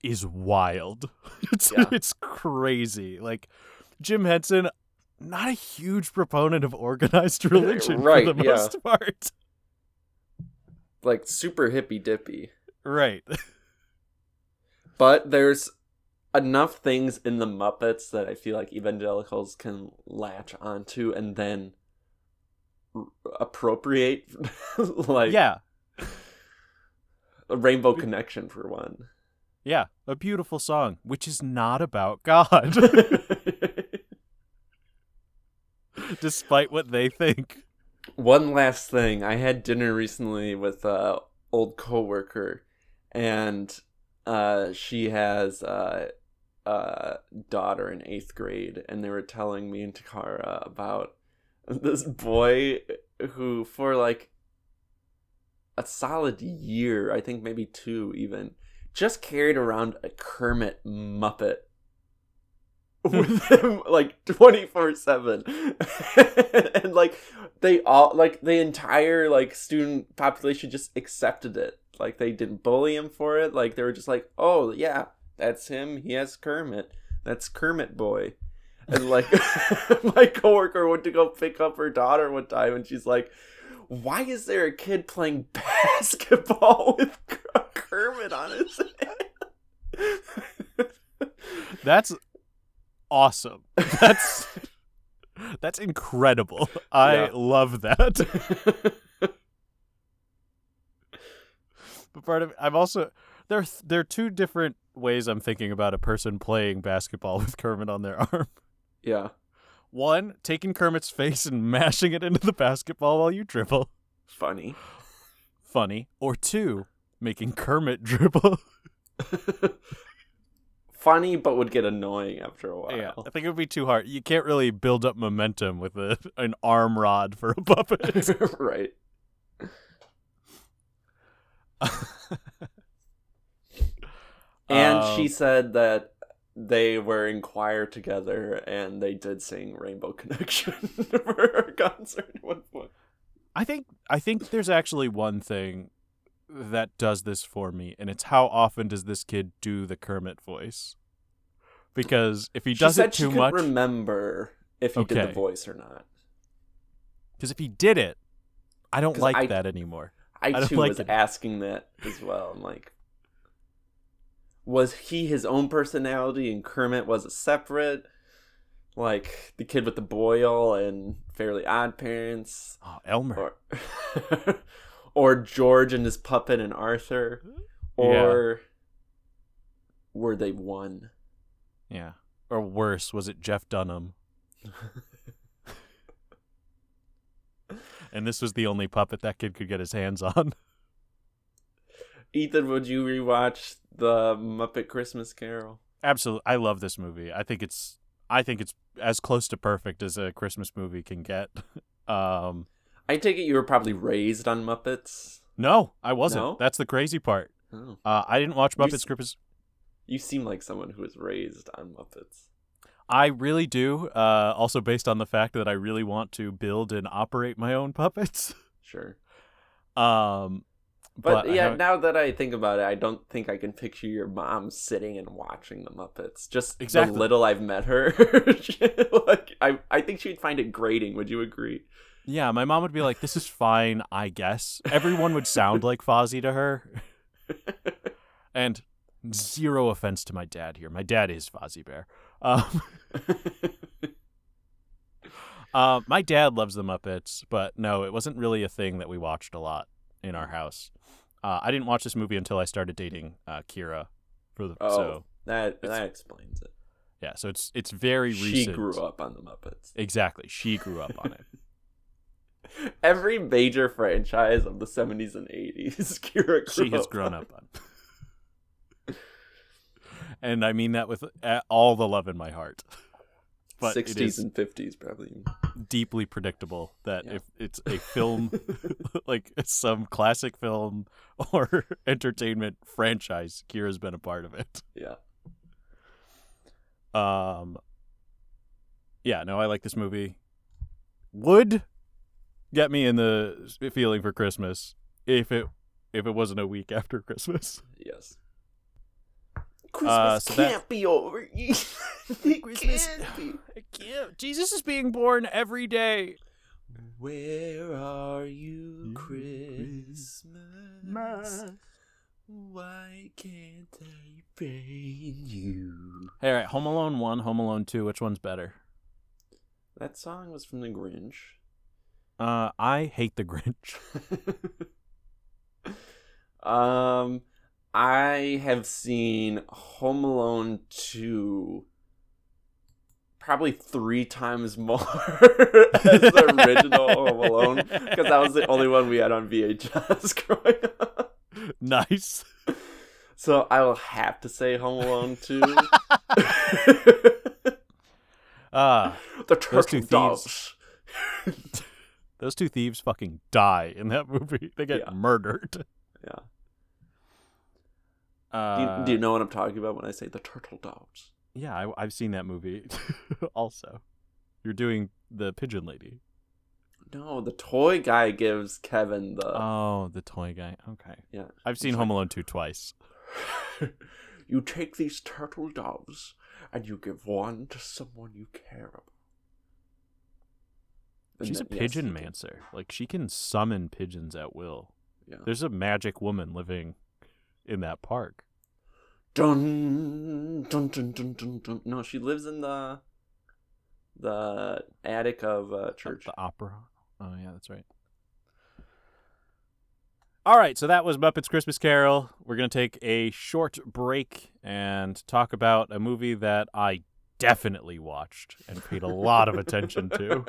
is wild. It's yeah. it's crazy. Like, Jim Henson, not a huge proponent of organized religion right, for the yeah. most part. Like, super hippy-dippy. Right. But there's enough things in the Muppets that I feel like evangelicals can latch onto and then r- appropriate. Like, yeah, a Rainbow Be- Connection for one. Yeah, a beautiful song, which is not about God, despite what they think. One last thing: I had dinner recently with an old coworker, and uh, she has. Uh, Uh, daughter in eighth grade, and they were telling me and Takara about this boy who for like a solid year, I think maybe two even, just carried around a Kermit Muppet with him like twenty-four seven. And like they all like the entire like student population just accepted it. Like they didn't bully him for it. Like they were just like, oh yeah, that's him. He has Kermit. That's Kermit Boy. And like my coworker went to go pick up her daughter one time, and she's like, "Why is there a kid playing basketball with Kermit on his head?" That's awesome. That's that's incredible. I yeah. love that. But part of I'm also there. There are two different ways I'm thinking about a person playing basketball with Kermit on their arm. Yeah. One, taking Kermit's face and mashing it into the basketball while you dribble. Funny. Funny. Or two, making Kermit dribble. Funny, but would get annoying after a while. Yeah, I think it would be too hard. You can't really build up momentum with a, an arm rod for a puppet. Right. And um, she said that they were in choir together and they did sing Rainbow Connection for her concert at one point. I think I think there's actually one thing that does this for me, and it's how often does this kid do the Kermit voice? Because if he does she said it too she much, remember if he okay. did the voice or not. Because if he did it, I don't like I, that anymore. I, I don't too like was it. asking that as well. I'm like, was he his own personality and Kermit was a separate? Like the kid with the boil and Fairly Odd Parents. Oh, Elmer. Or, or George and his puppet and Arthur. Or yeah. were they one? Yeah. Or worse, was it Jeff Dunham? And this was the only puppet that kid could get his hands on. Ethan, would you rewatch the Muppet Christmas Carol? Absolutely. I love this movie. I think it's I think it's as close to perfect as a Christmas movie can get. Um, I take it you were probably raised on Muppets? No, I wasn't. No? That's the crazy part. Oh. Uh, I didn't watch Muppets Christmas. You seem like someone who was raised on Muppets. I really do. Uh, also based on the fact that I really want to build and operate my own puppets. Sure. Um But, but yeah, now that I think about it, I don't think I can picture your mom sitting and watching the Muppets. Just exactly. the little I've met her. Like, I, I think she'd find it grating. Would you agree? Yeah, my mom would be like, this is fine, I guess. Everyone would sound like Fozzie to her. And zero offense to my dad here. My dad is Fozzie Bear. Um, Uh, my dad loves the Muppets, but no, it wasn't really a thing that we watched a lot in our house. Uh, I didn't watch this movie until I started dating uh, Kira. For the, oh, so that that explains it. Yeah, so it's it's very she recent. She grew up on the Muppets. Exactly, she grew up on it. Every major franchise of the seventies and eighties, Kira grew she has up grown on. up on. And I mean that with all the love in my heart. But sixties and fifties, probably. Deeply predictable that yeah. if it's a film, like some classic film or entertainment franchise, Kira's been a part of it. Yeah. Um. Yeah, no, I like this movie. Would get me in the feeling for Christmas if it if it wasn't a week after Christmas. Yes. Christmas uh, so can't that... be over. it Christmas can't be. It can't. Jesus is being born every day. Where are you, Christmas? Christmas. Why can't I pay you? Hey, all right, Home Alone one, Home Alone two, which one's better? That song was from The Grinch. Uh, I hate The Grinch. um... I have seen Home Alone two probably three times more as the original Home Alone, because that was the only one we had on V H S growing up. Nice. So I will have to say Home Alone two. uh, the turkey dogs. Those two thieves fucking die in that movie. They get yeah. murdered. Yeah. Uh, do, you, do you know what I'm talking about when I say the turtle doves? Yeah, I, I've seen that movie also. You're doing the pigeon lady. No, the toy guy gives Kevin the... Oh, the toy guy. Okay. Yeah. I've seen it's Home like... Alone two twice. You take these turtle doves and you give one to someone you care about. And She's then, a pigeon yes, mancer. Like, she can summon pigeons at will. Yeah. There's a magic woman living... in that park. Dun, dun, dun, dun, dun, dun. No, she lives in the the attic of a church. The opera. Oh, yeah, that's right. All right, so that was Muppets Christmas Carol. We're going to take a short break and talk about a movie that I definitely watched and paid a lot of attention to.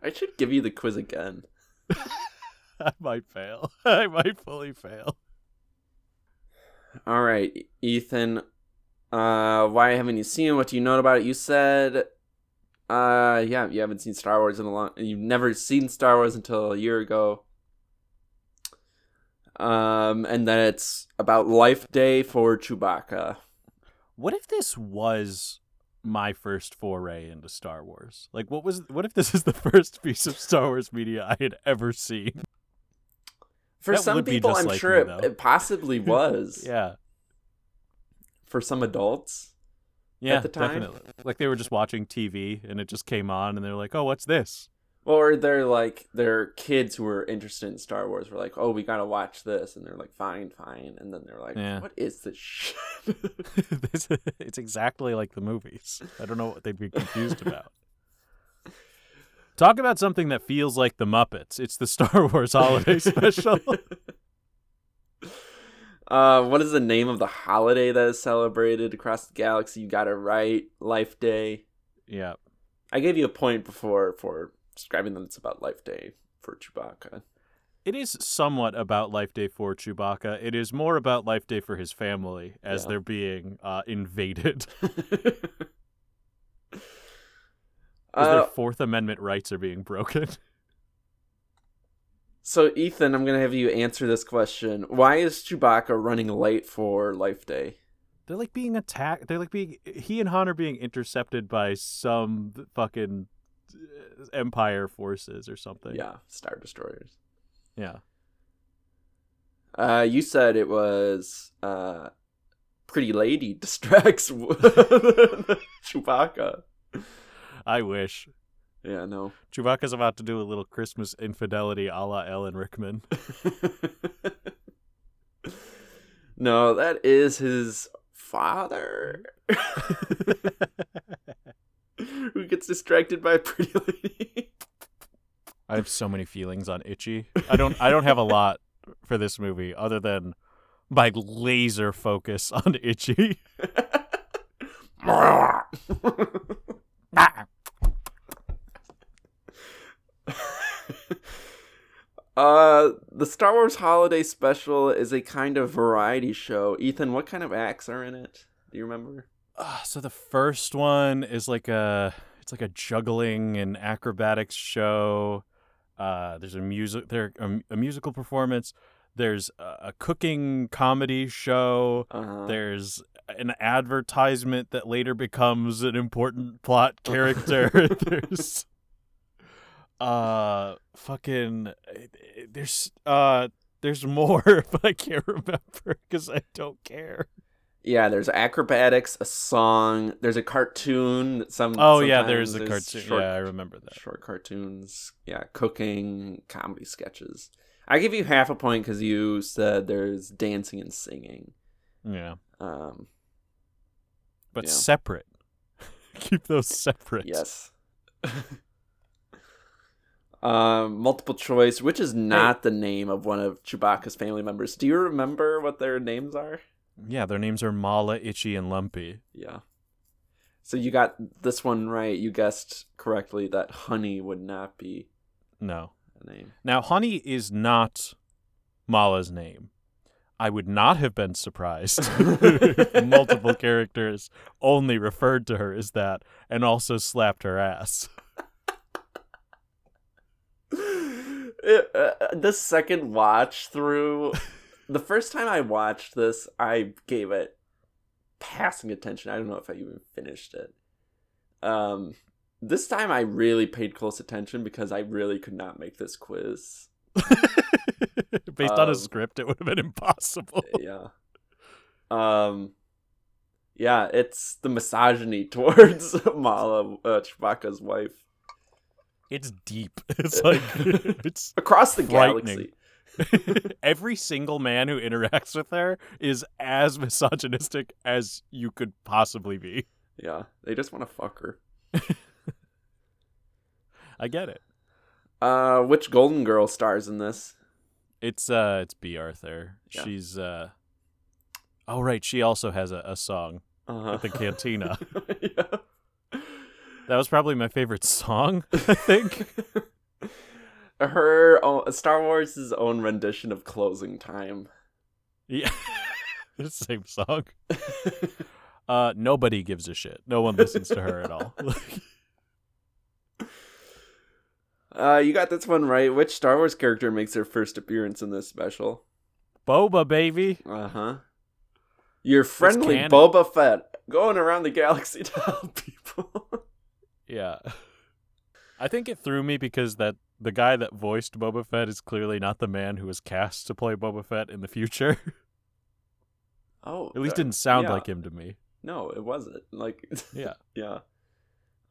I should give you the quiz again. I might fail. I might fully fail. All right, Ethan, uh, why haven't you seen it? What do you know about it? You said, uh, yeah, you haven't seen Star Wars in a long... You've never seen Star Wars until a year ago. Um, and then it's about Life Day for Chewbacca. What if this was my first foray into Star Wars? Like, what was... What if this is the first piece of Star Wars media I had ever seen? For that some people, I'm like sure me, it, it possibly was. Yeah. For some adults yeah, at the time. Definitely. Like, they were just watching T V, and it just came on, and they were like, oh, what's this? Or they're like, their kids who were interested in Star Wars were like, oh, we gotta watch this. And they're like, fine, fine. And then they're like, yeah. what is this shit? It's exactly like the movies. I don't know what they'd be confused about. Talk about something that feels like the Muppets. It's the Star Wars Holiday Special. uh, what is the name of the holiday that is celebrated across the galaxy? You got it right. Life Day. Yeah. I gave you a point before for describing that it's about Life Day for Chewbacca. It is somewhat about Life Day for Chewbacca. It is more about Life Day for his family as yeah. they're being uh, invaded. Because uh, their Fourth Amendment rights are being broken. So, Ethan, I'm going to have you answer this question. Why is Chewbacca running late for Life Day? They're, like, being attacked. They're, like, being... He and Han are being intercepted by some fucking Empire forces or something. Yeah, Star Destroyers. Yeah. Uh, you said it was... Uh, Pretty Lady distracts Chewbacca. I wish. Yeah, no. Chewbacca's about to do a little Christmas infidelity a la Alan Rickman. No, that is his father. Who gets distracted by a pretty lady. I have so many feelings on Itchy. I don't. I don't have a lot for this movie other than my laser focus on Itchy. Uh, the Star Wars Holiday Special is a kind of variety show. Ethan, what kind of acts are in it? Do you remember? Uh, so the first one is like a it's like a juggling and acrobatics show. Uh, there's a music there a, a musical performance. There's a, a cooking comedy show. Uh-huh. There's an advertisement that later becomes an important plot character. There's uh fucking there's uh there's more, but I can't remember because I don't care. Yeah, there's acrobatics, a song, there's a cartoon. Some oh yeah, there's a there's cartoon. Short, yeah, I remember that. Short cartoons. Yeah, cooking, comedy sketches. I give you half a point because you said there's dancing and singing. Yeah. Um. But yeah. Separate. Keep those separate. Yes. Um, multiple choice, which is not hey. the name of one of Chewbacca's family members. Do you remember what their names are? Yeah, their names are Mala, Itchy, and Lumpy. Yeah. So you got this one right. You guessed correctly that Honey would not be no a name. Now, Honey is not Mala's name. I would not have been surprised if multiple characters only referred to her as that and also slapped her ass. It, uh, the second watch through... The first time I watched this, I gave it passing attention. I don't know if I even finished it. Um, this time I really paid close attention because I really could not make this quiz. Based um, on a script, it would have been impossible. Yeah. Um, yeah, it's the misogyny towards Mala, uh, Chewbacca's wife. It's deep. It's like... it's across the galaxy. Every single man who interacts with her is as misogynistic as you could possibly be. Yeah, they just want to fuck her. I get it. Uh, which Golden Girl stars in this? It's uh, it's B. Arthur. Yeah. She's uh, oh right, she also has a, a song uh-huh. at the cantina. Yeah. That was probably my favorite song, I think. Her own, Star Wars' own rendition of Closing Time. Yeah. The same song. uh, nobody gives a shit. No one listens to her at all. uh, you got this one right. Which Star Wars character makes their first appearance in this special? Boba, baby. Uh-huh. Your friendly Boba Fett going around the galaxy to help people. Yeah. I think it threw me because that the guy that voiced Boba Fett is clearly not the man who was cast to play Boba Fett in the future. Oh. At least that, didn't sound yeah. like him to me. No, it wasn't. Like Yeah. yeah.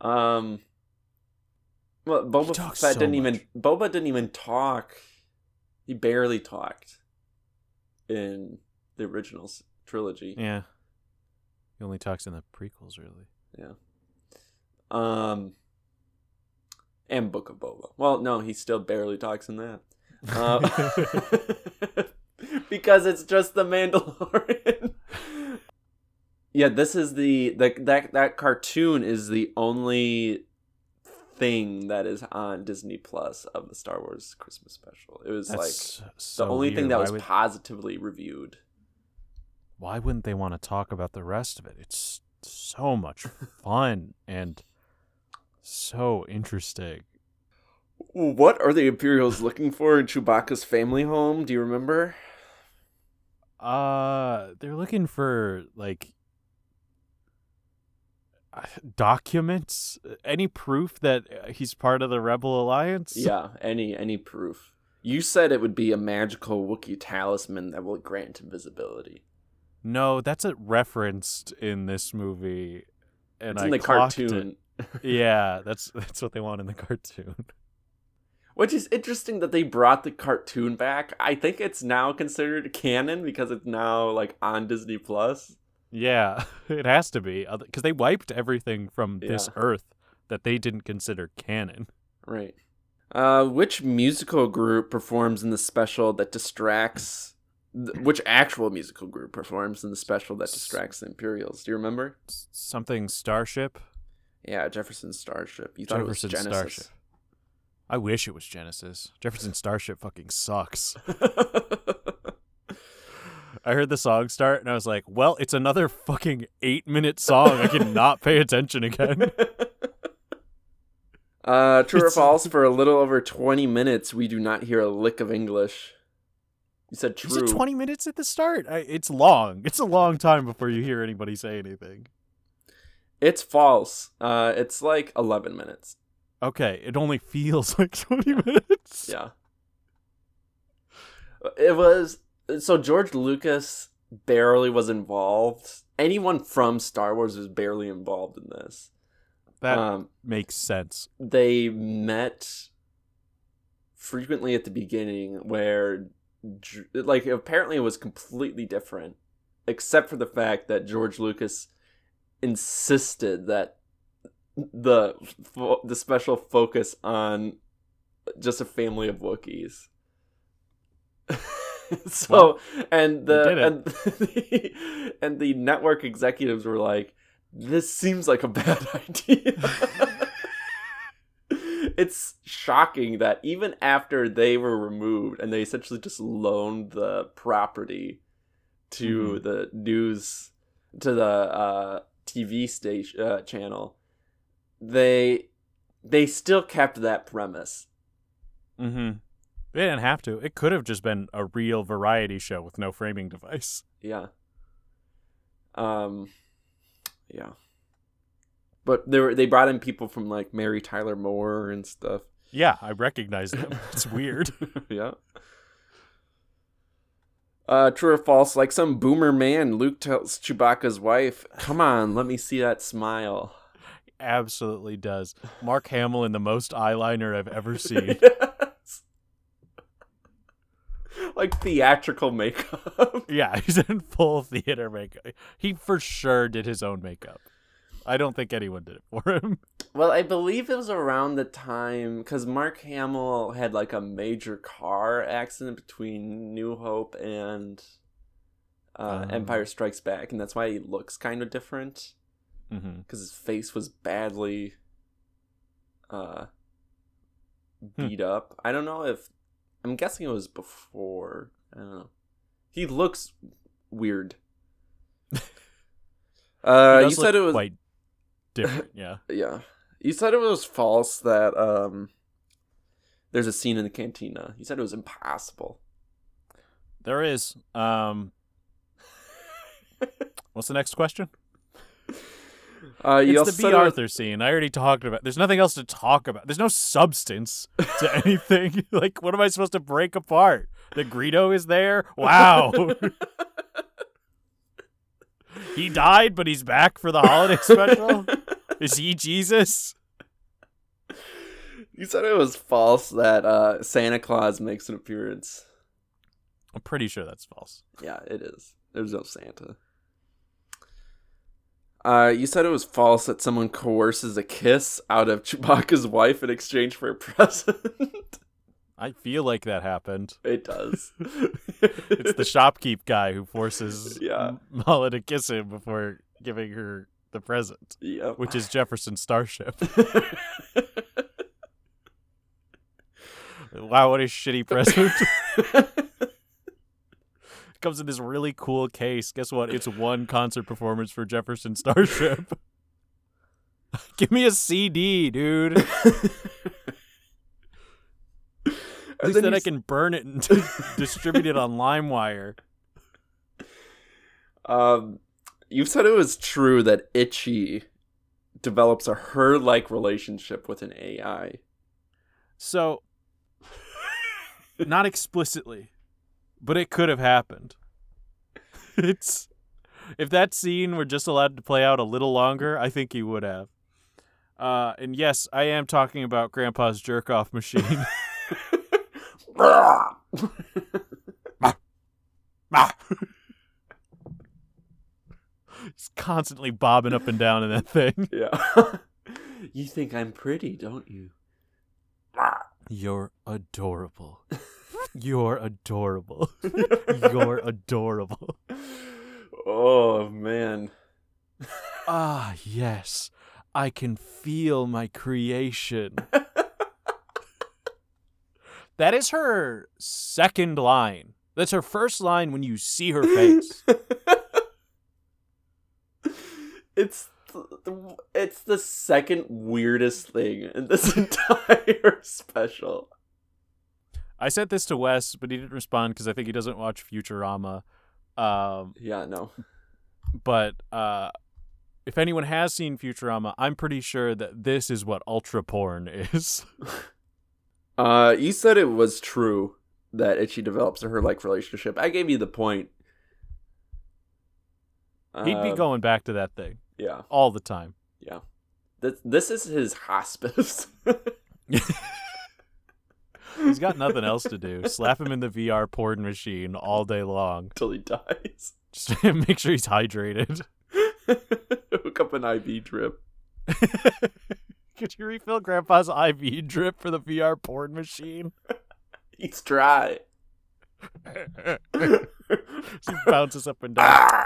Um Well, Boba Fett so didn't much. even Boba didn't even talk. He barely talked in the original trilogy. Yeah. He only talks in the prequels, really. Yeah. Um And Book of Boba. Well, no, he still barely talks in that. Uh, because it's just the Mandalorian. Yeah, this is the, the... that that cartoon is the only thing that is on Disney Plus of the Star Wars Christmas Special. It was That's like so the only weird. thing that why was would... positively reviewed. Why wouldn't they want to talk about the rest of it? It's so much fun and... so interesting. What are the Imperials looking for in Chewbacca's family home? Do you remember? Uh, they're looking for, like, documents? Any proof that he's part of the Rebel Alliance? Yeah, any any proof. You said it would be a magical Wookiee talisman that will grant invisibility. No, that's a referenced in this movie. And it's in I the cartoon. It. Yeah, that's that's what they want in the cartoon. Which is interesting that they brought the cartoon back. I think it's now considered canon because it's now like on Disney Plus. Yeah, it has to be because they wiped everything from yeah. this Earth that they didn't consider canon. Right. Uh, which musical group performs in the special that distracts... Th- which actual musical group performs in the special that distracts the Imperials? Do you remember? Something Starship? Yeah, Jefferson Starship. You thought Jefferson it was Genesis. Starship. I wish it was Genesis. Jefferson Starship fucking sucks. I heard the song start, and I was like, well, it's another fucking eight-minute song. I cannot pay attention again. Uh, true it's... or false, for a little over twenty minutes, we do not hear a lick of English. You said true. Is it twenty minutes at the start? I, it's long. It's a long time before you hear anybody say anything. It's false. Uh, it's like eleven minutes. Okay, it only feels like twenty minutes. Yeah. It was... So George Lucas barely was involved. Anyone from Star Wars was barely involved in this. That um, makes sense. They met frequently at the beginning where, like, apparently it was completely different, except for the fact that George Lucas insisted that the the special focus on just a family of Wookiees. So, well, and the and the, and the network executives were like, this seems like a bad idea. It's shocking that even after they were removed and they essentially just loaned the property to mm. the news, to the uh, T V station uh, channel, they they still kept that premise. Mm-hmm. They didn't have to. It could have just been a real variety show with no framing device. Yeah. Um, yeah. But they were, they brought in people from, like, Mary Tyler Moore and stuff. Yeah, I recognize them. It's weird. Yeah. Uh, true or false? Like some boomer man, Luke tells Chewbacca's wife, "Come on, let me see that smile." He absolutely does. Mark Hamill in the most eyeliner I've ever seen. Like theatrical makeup. Yeah, he's in full theater makeup. He for sure did his own makeup. I don't think anyone did it for him. Well, I believe it was around the time, because Mark Hamill had like a major car accident between New Hope and uh, um. Empire Strikes Back, and that's why he looks kind of different. Because mm-hmm. his face was badly uh, beat hmm. up. I don't know if... I'm guessing it was before. I don't know. He looks weird. uh, you said it was quite different. Yeah, yeah. You said it was false that um, there's a scene in the cantina. You said it was impossible. There is. Um, what's the next question? Uh, you it's the B. Arthur was... scene. I already talked about. There's nothing else to talk about. There's no substance to anything. Like, what am I supposed to break apart? The Greedo is there? Wow. He died, but he's back for the holiday special? Is he Jesus? You said it was false that uh, Santa Claus makes an appearance. I'm pretty sure that's false. Yeah, it is. There's no Santa. Uh, you said it was false that someone coerces a kiss out of Chewbacca's wife in exchange for a present. I feel like that happened. It does. It's the shopkeep guy who forces yeah. Mala to kiss him before giving her the present, yep. which is Jefferson Starship. Wow, what a shitty present. Comes in this really cool case. Guess what? It's one concert performance for Jefferson Starship. Give me a C D, dude. At least then I can burn it and distribute it on LimeWire. Um, you said it was true that Itchy develops a her-like relationship with an A I. So, not explicitly. But it could have happened. It's if that scene were just allowed to play out a little longer, I think he would have. Uh, and yes, I am talking about Grandpa's jerk-off machine. He's constantly bobbing up and down in that thing. Yeah. You think I'm pretty, don't you? You're adorable. You're adorable. You're adorable. Oh, man. Ah, yes. I can feel my creation. That is her second line. That's her first line when you see her face. It's th- it's the second weirdest thing in this entire special. I sent this to Wes, but he didn't respond because I think he doesn't watch Futurama. Um, yeah, no. But uh, if anyone has seen Futurama, I'm pretty sure that this is what ultra porn is. Uh, you said it was true that Itchy develops a her-like relationship. I gave you the point. Uh, He'd be going back to that thing. Yeah. All the time. Yeah. This, this is his hospice. He's got nothing else to do. Slap him in the V R porn machine all day long. Till he dies. Just make sure he's hydrated. Hook up an I V drip. Could you refill Grandpa's I V drip for the V R porn machine? He's dry. She bounces up and down.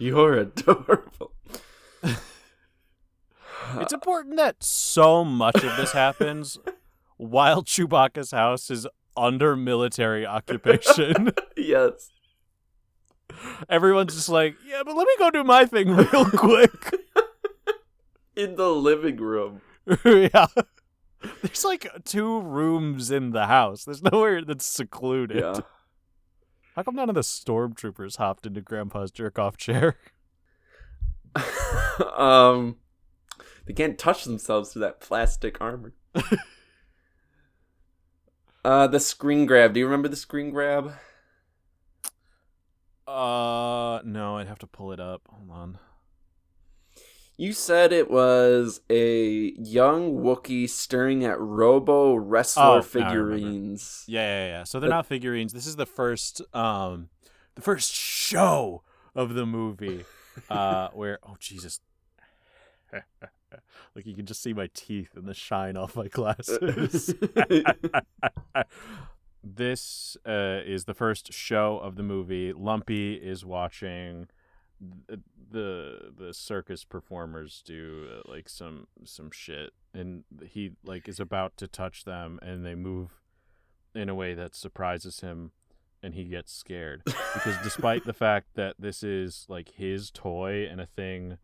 You're adorable. It's important that so much of this happens while Chewbacca's house is under military occupation. Yes. Everyone's just like, yeah, but let me go do my thing real quick. In the living room. Yeah. There's like two rooms in the house. There's nowhere that's secluded. Yeah. How come none of the stormtroopers hopped into Grandpa's jerk-off chair? um, They can't touch themselves through that plastic armor. uh, The screen grab. Do you remember the screen grab? Uh, no, I'd have to pull it up. Hold on. You said it was a young Wookiee staring at Robo Wrestler oh, figurines. Yeah, yeah, yeah. So they're but, not figurines. This is the first, um, the first show of the movie, uh, where oh Jesus, like you can just see my teeth and the shine off my glasses. This uh, is the first show of the movie. Lumpy is watching th- the the circus performers do uh, like some some shit, and he like is about to touch them, and they move in a way that surprises him, and he gets scared because despite the fact that this is like his toy and a thing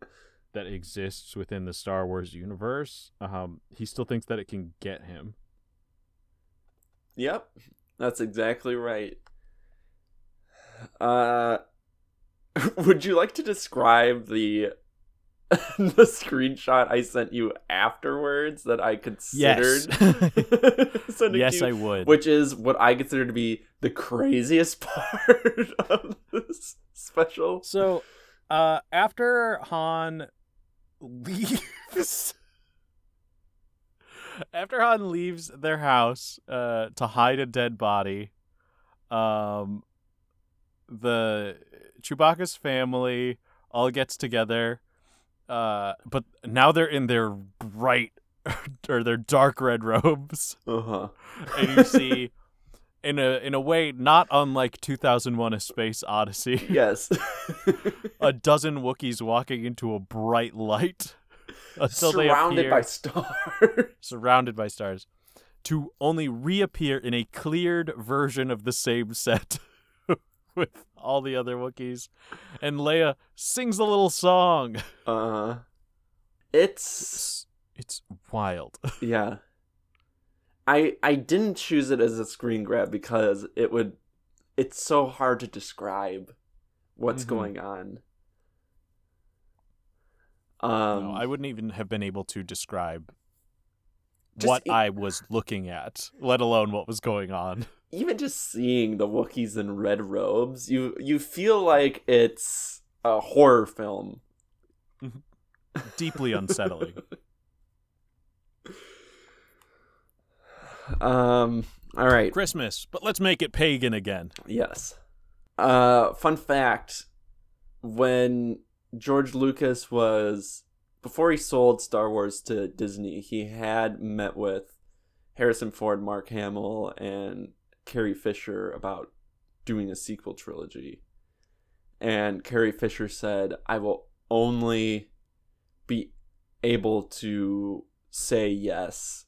that exists within the Star Wars universe, um, he still thinks that it can get him. Yep. That's exactly right. Uh, would you like to describe the the screenshot I sent you afterwards that I considered? Yes, yes you, I would. Which is what I consider to be the craziest part of this special. So, uh, after Han leaves... After Han leaves their house uh, to hide a dead body, um, the Chewbacca's family all gets together, uh, but now they're in their bright or their dark red robes, uh-huh. And you see, in a in a way not unlike two thousand one: A Space Odyssey, yes, a dozen Wookiees walking into a bright light. Until surrounded they appear, by stars. Surrounded by stars. To only reappear in a cleared version of the same set with all the other Wookiees. And Leia sings a little song. Uh, it's... It's, it's wild. Yeah. I I didn't choose it as a screen grab because it would... It's so hard to describe what's mm-hmm. going on. Um, no, I wouldn't even have been able to describe what e- I was looking at, let alone what was going on. Even just seeing the Wookiees in red robes, you you feel like it's a horror film. Deeply unsettling. um. All right. Christmas, but let's make it pagan again. Yes. Uh. Fun fact: when George Lucas was, before he sold Star Wars to Disney, he had met with Harrison Ford, Mark Hamill, and Carrie Fisher about doing a sequel trilogy. And Carrie Fisher said, I will only be able to say yes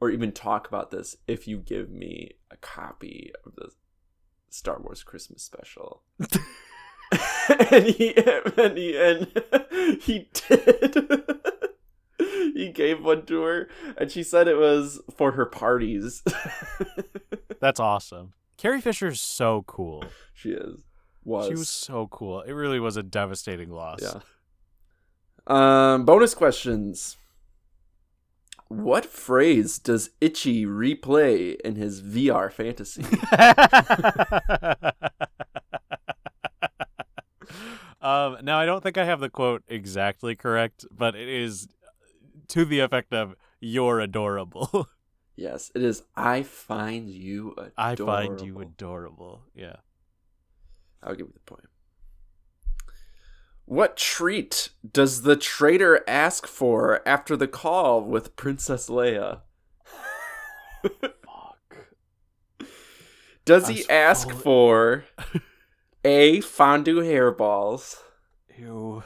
or even talk about this if you give me a copy of the Star Wars Christmas Special. and he and he, and he did. He gave one to her, and she said it was for her parties. That's awesome. Carrie Fisher's so cool. She is. Was. She was so cool. It really was a devastating loss. Yeah. Um, bonus questions. What phrase does Itchy replay in his V R fantasy? um, now, I don't think I have the quote exactly correct, but it is to the effect of, you're adorable. Yes, it is, I find you adorable. I find you adorable, yeah. I'll give you the point. What treat does the traitor ask for after the call with Princess Leia? Fuck. Does he ask for A, fondue hairballs, ew,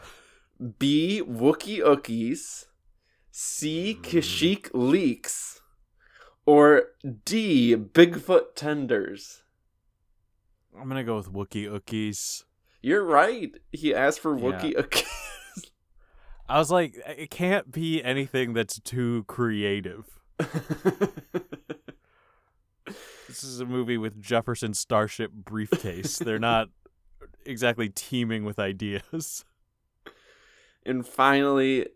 B, Wookiee Ookies, C, mm. Kashyyyk leeks, or D, Bigfoot tenders? I'm gonna go with Wookiee Ookies. You're right. He asked for Wookiee yeah. Ookies. I was like, it can't be anything that's too creative. This is a movie with Jefferson Starship briefcase. They're not exactly teeming with ideas. And finally,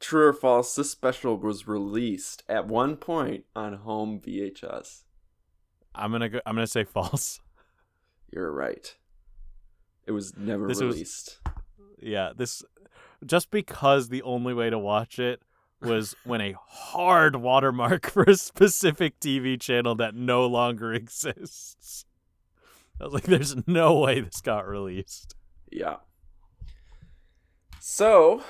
true or false, this special was released at one point on home V H S. I'm gonna go, I'm gonna say false. You're right. It was never this released. Was, yeah, this just because the only way to watch it was when a hard watermark for a specific T V channel that no longer exists. I was like, there's no way this got released. Yeah. So,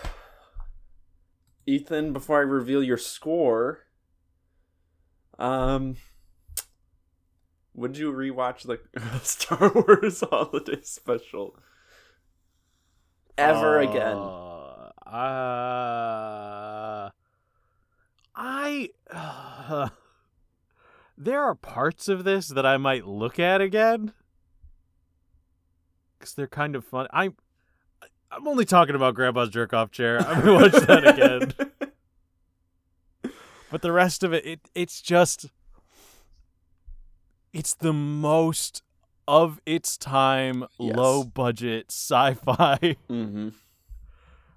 Ethan, before I reveal your score, um... would you rewatch the Star Wars Holiday Special ever uh, again? Uh, I uh, there are parts of this that I might look at again because they're kind of fun. I'm I'm only talking about Grandpa's jerk-off chair. I'm gonna watch that again. But the rest of it, it it's just. It's the most of its time, yes. Low-budget sci-fi mm-hmm.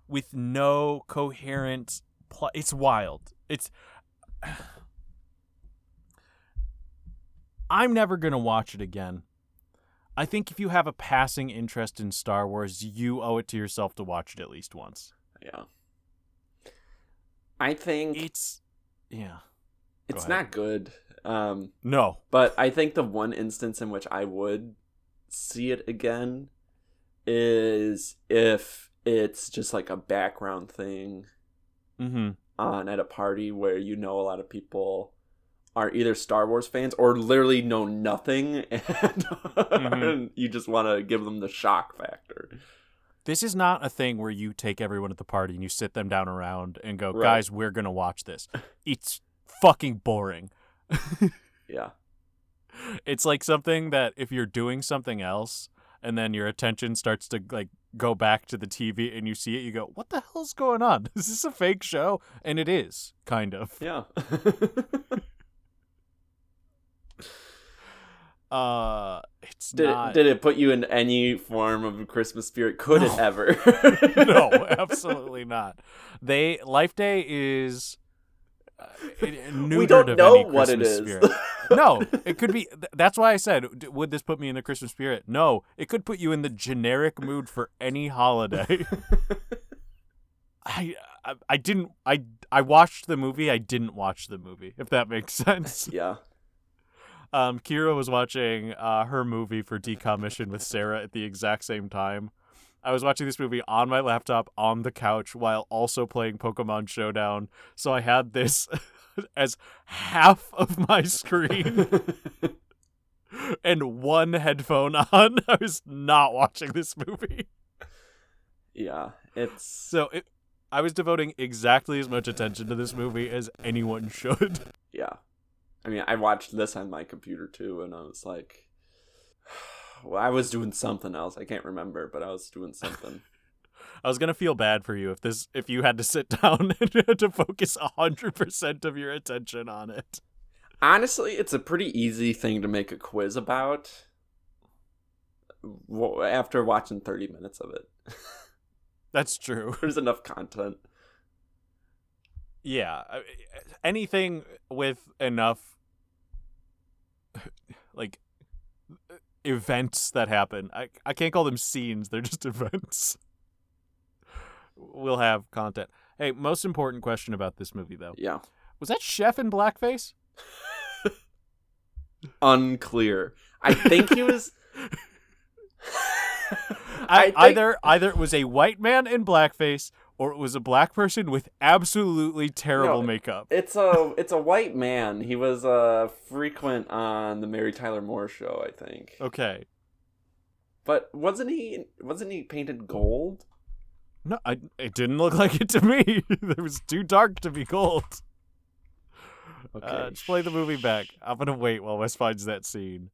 with no coherent plot. It's wild. It's. I'm never going to watch it again. I think if you have a passing interest in Star Wars, you owe it to yourself to watch it at least once. Yeah. I think... It's... Yeah. It's Go not good. Um, no. But I think the one instance in which I would see it again is if it's just like a background thing mm-hmm. on at a party where you know a lot of people are either Star Wars fans or literally know nothing and mm-hmm. you just want to give them the shock factor. This is not a thing where you take everyone at the party and you sit them down around and go, right. Guys, we're going to watch this. It's fucking boring. Yeah. It's like something that if you're doing something else and then your attention starts to like go back to the T V and you see it, you go, what the hell's going on? Is this a fake show? And it is, kind of. Yeah. uh it's did not... it, did it put you in any form of Christmas spirit? Could no. it ever? No, absolutely not. They Life Day is Uh, it, we don't know what it is. No, it could be. That's why I said, would this put me in the Christmas spirit? No, it could put you in the generic mood for any holiday. I, I, I didn't. I, I watched the movie. I didn't watch the movie. If that makes sense. Yeah. Um, Kira was watching uh, her movie for decommission with Sarah at the exact same time, I was watching this movie on my laptop on the couch while also playing Pokemon Showdown. So I had this as half of my screen and one headphone on. I was not watching this movie. Yeah, it's so it, I was devoting exactly as much attention to this movie as anyone should. Yeah. I mean, I watched this on my computer too, and I was like, well, I was doing something else. I can't remember, but I was doing something. I was gonna feel bad for you if this if you had to sit down and had to focus a hundred percent of your attention on it. Honestly, it's a pretty easy thing to make a quiz about after watching thirty minutes of it. That's true. There's enough content. Yeah, anything with enough like events that happen. I I can't call them scenes; they're just events. We'll have content. Hey, most important question about this movie, though. Yeah. Was that Chef in blackface? Unclear. I think he was. I, I think... Either either it was a white man in blackface, or it was a black person with absolutely terrible no, makeup. It's a it's a white man. He was uh, frequent on the Mary Tyler Moore Show, I think. Okay, but wasn't he wasn't he painted gold? No, I, it didn't look like it to me. It was too dark to be gold. Okay, uh, let's play the movie back. I'm gonna wait while Wes finds that scene.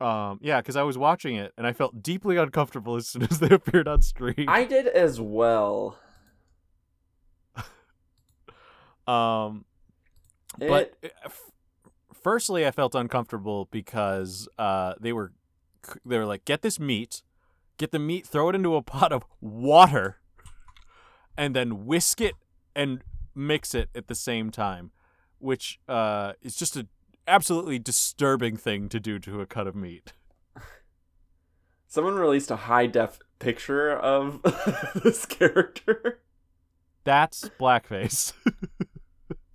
Um, yeah, because I was watching it and I felt deeply uncomfortable as soon as they appeared on screen. I did as well. Um, it... but f- firstly, I felt uncomfortable because uh, they were they were like, get this meat, get the meat, throw it into a pot of water, and then whisk it and mix it at the same time, which uh, is just a absolutely disturbing thing to do to a cut of meat. Someone released a high def picture of this character. That's blackface.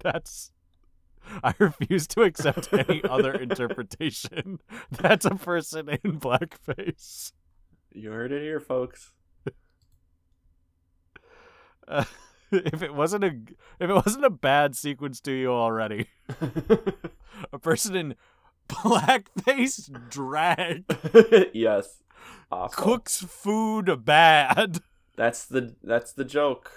That's... I refuse to accept any other interpretation. That's a person in blackface. You heard it here, folks. Uh, if it wasn't a if it wasn't a bad sequence to you already, a person in blackface drag. Yes. Awesome. Cooks food bad. That's the that's the joke.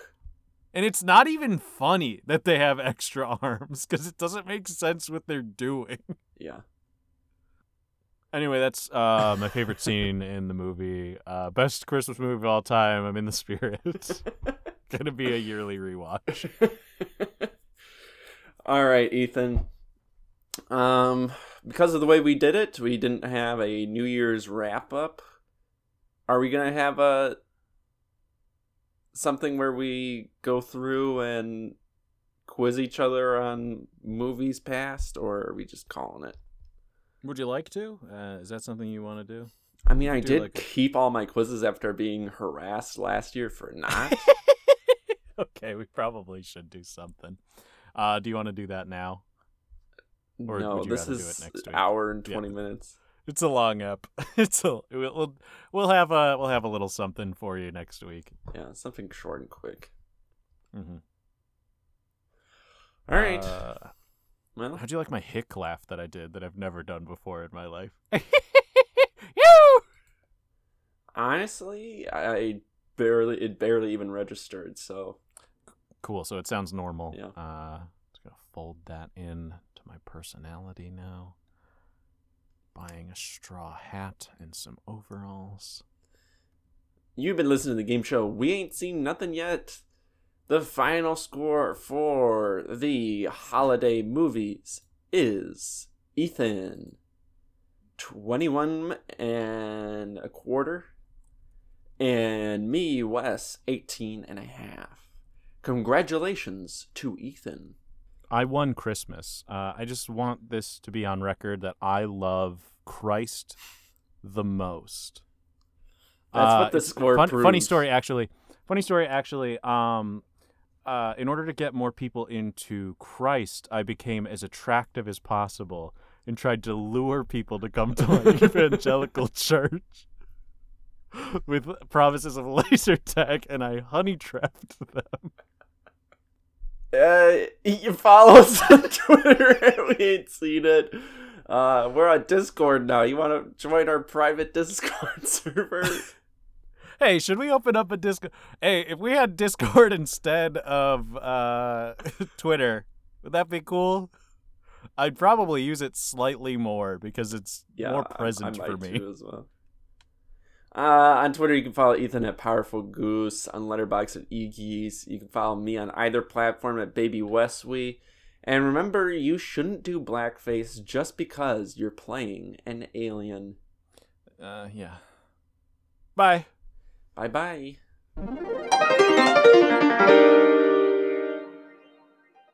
And it's not even funny that they have extra arms, because it doesn't make sense what they're doing. Yeah. Anyway, that's uh, my favorite scene in the movie. Uh, best Christmas movie of all time. I'm in the spirit. Gonna be a yearly rewatch. All right, Ethan. Um, because of the way we did it, we didn't have a New Year's wrap up. Are we gonna have a something where we go through and quiz each other on movies past, or are we just calling it? Would you like to? Uh, is that something you want to do? I mean, I do did like keep all my quizzes after being harassed last year for not. Okay, we probably should do something. Uh, do you want to do that now? Or no, would you this rather is do it next week? Hour and twenty yeah. minutes. It's a long up. It's a, we'll we'll have a we'll have a little something for you next week. Yeah, something short and quick. Mm-hmm. All right. Uh, well, how'd you like my hick laugh that I did that I've never done before in my life? Honestly, I barely it barely even registered. So cool. So it sounds normal. Yeah. Uh, just gonna fold that in to my personality now. Buying a straw hat and some overalls. You've been listening to the game show We Ain't Seen Nothing Yet. The final score for the holiday movies is Ethan, twenty-one and a quarter, and me, Wes, eighteen and a half. Congratulations to Ethan. I won Christmas. Uh, I just want this to be on record that I love Christ the most. That's uh, what the score fun, proves. Funny story, actually. Funny story, actually. Um, uh, in order to get more people into Christ, I became as attractive as possible and tried to lure people to come to my evangelical church. with promises of laser tag, and I honey trapped them. Uh, you follow us on Twitter if we ain't seen it. Uh, we're on Discord now. You want to join our private Discord server? Hey, should we open up a Discord? Hey, if we had Discord instead of uh, Twitter, would that be cool? I'd probably use it slightly more because it's yeah, more present I, I for me. Too as well. Uh, on Twitter, you can follow Ethan at Powerful Goose, on Letterboxd at E Geese. You can follow me on either platform at Baby Wesley. And remember, you shouldn't do blackface just because you're playing an alien. Uh, yeah. Bye. Bye-bye.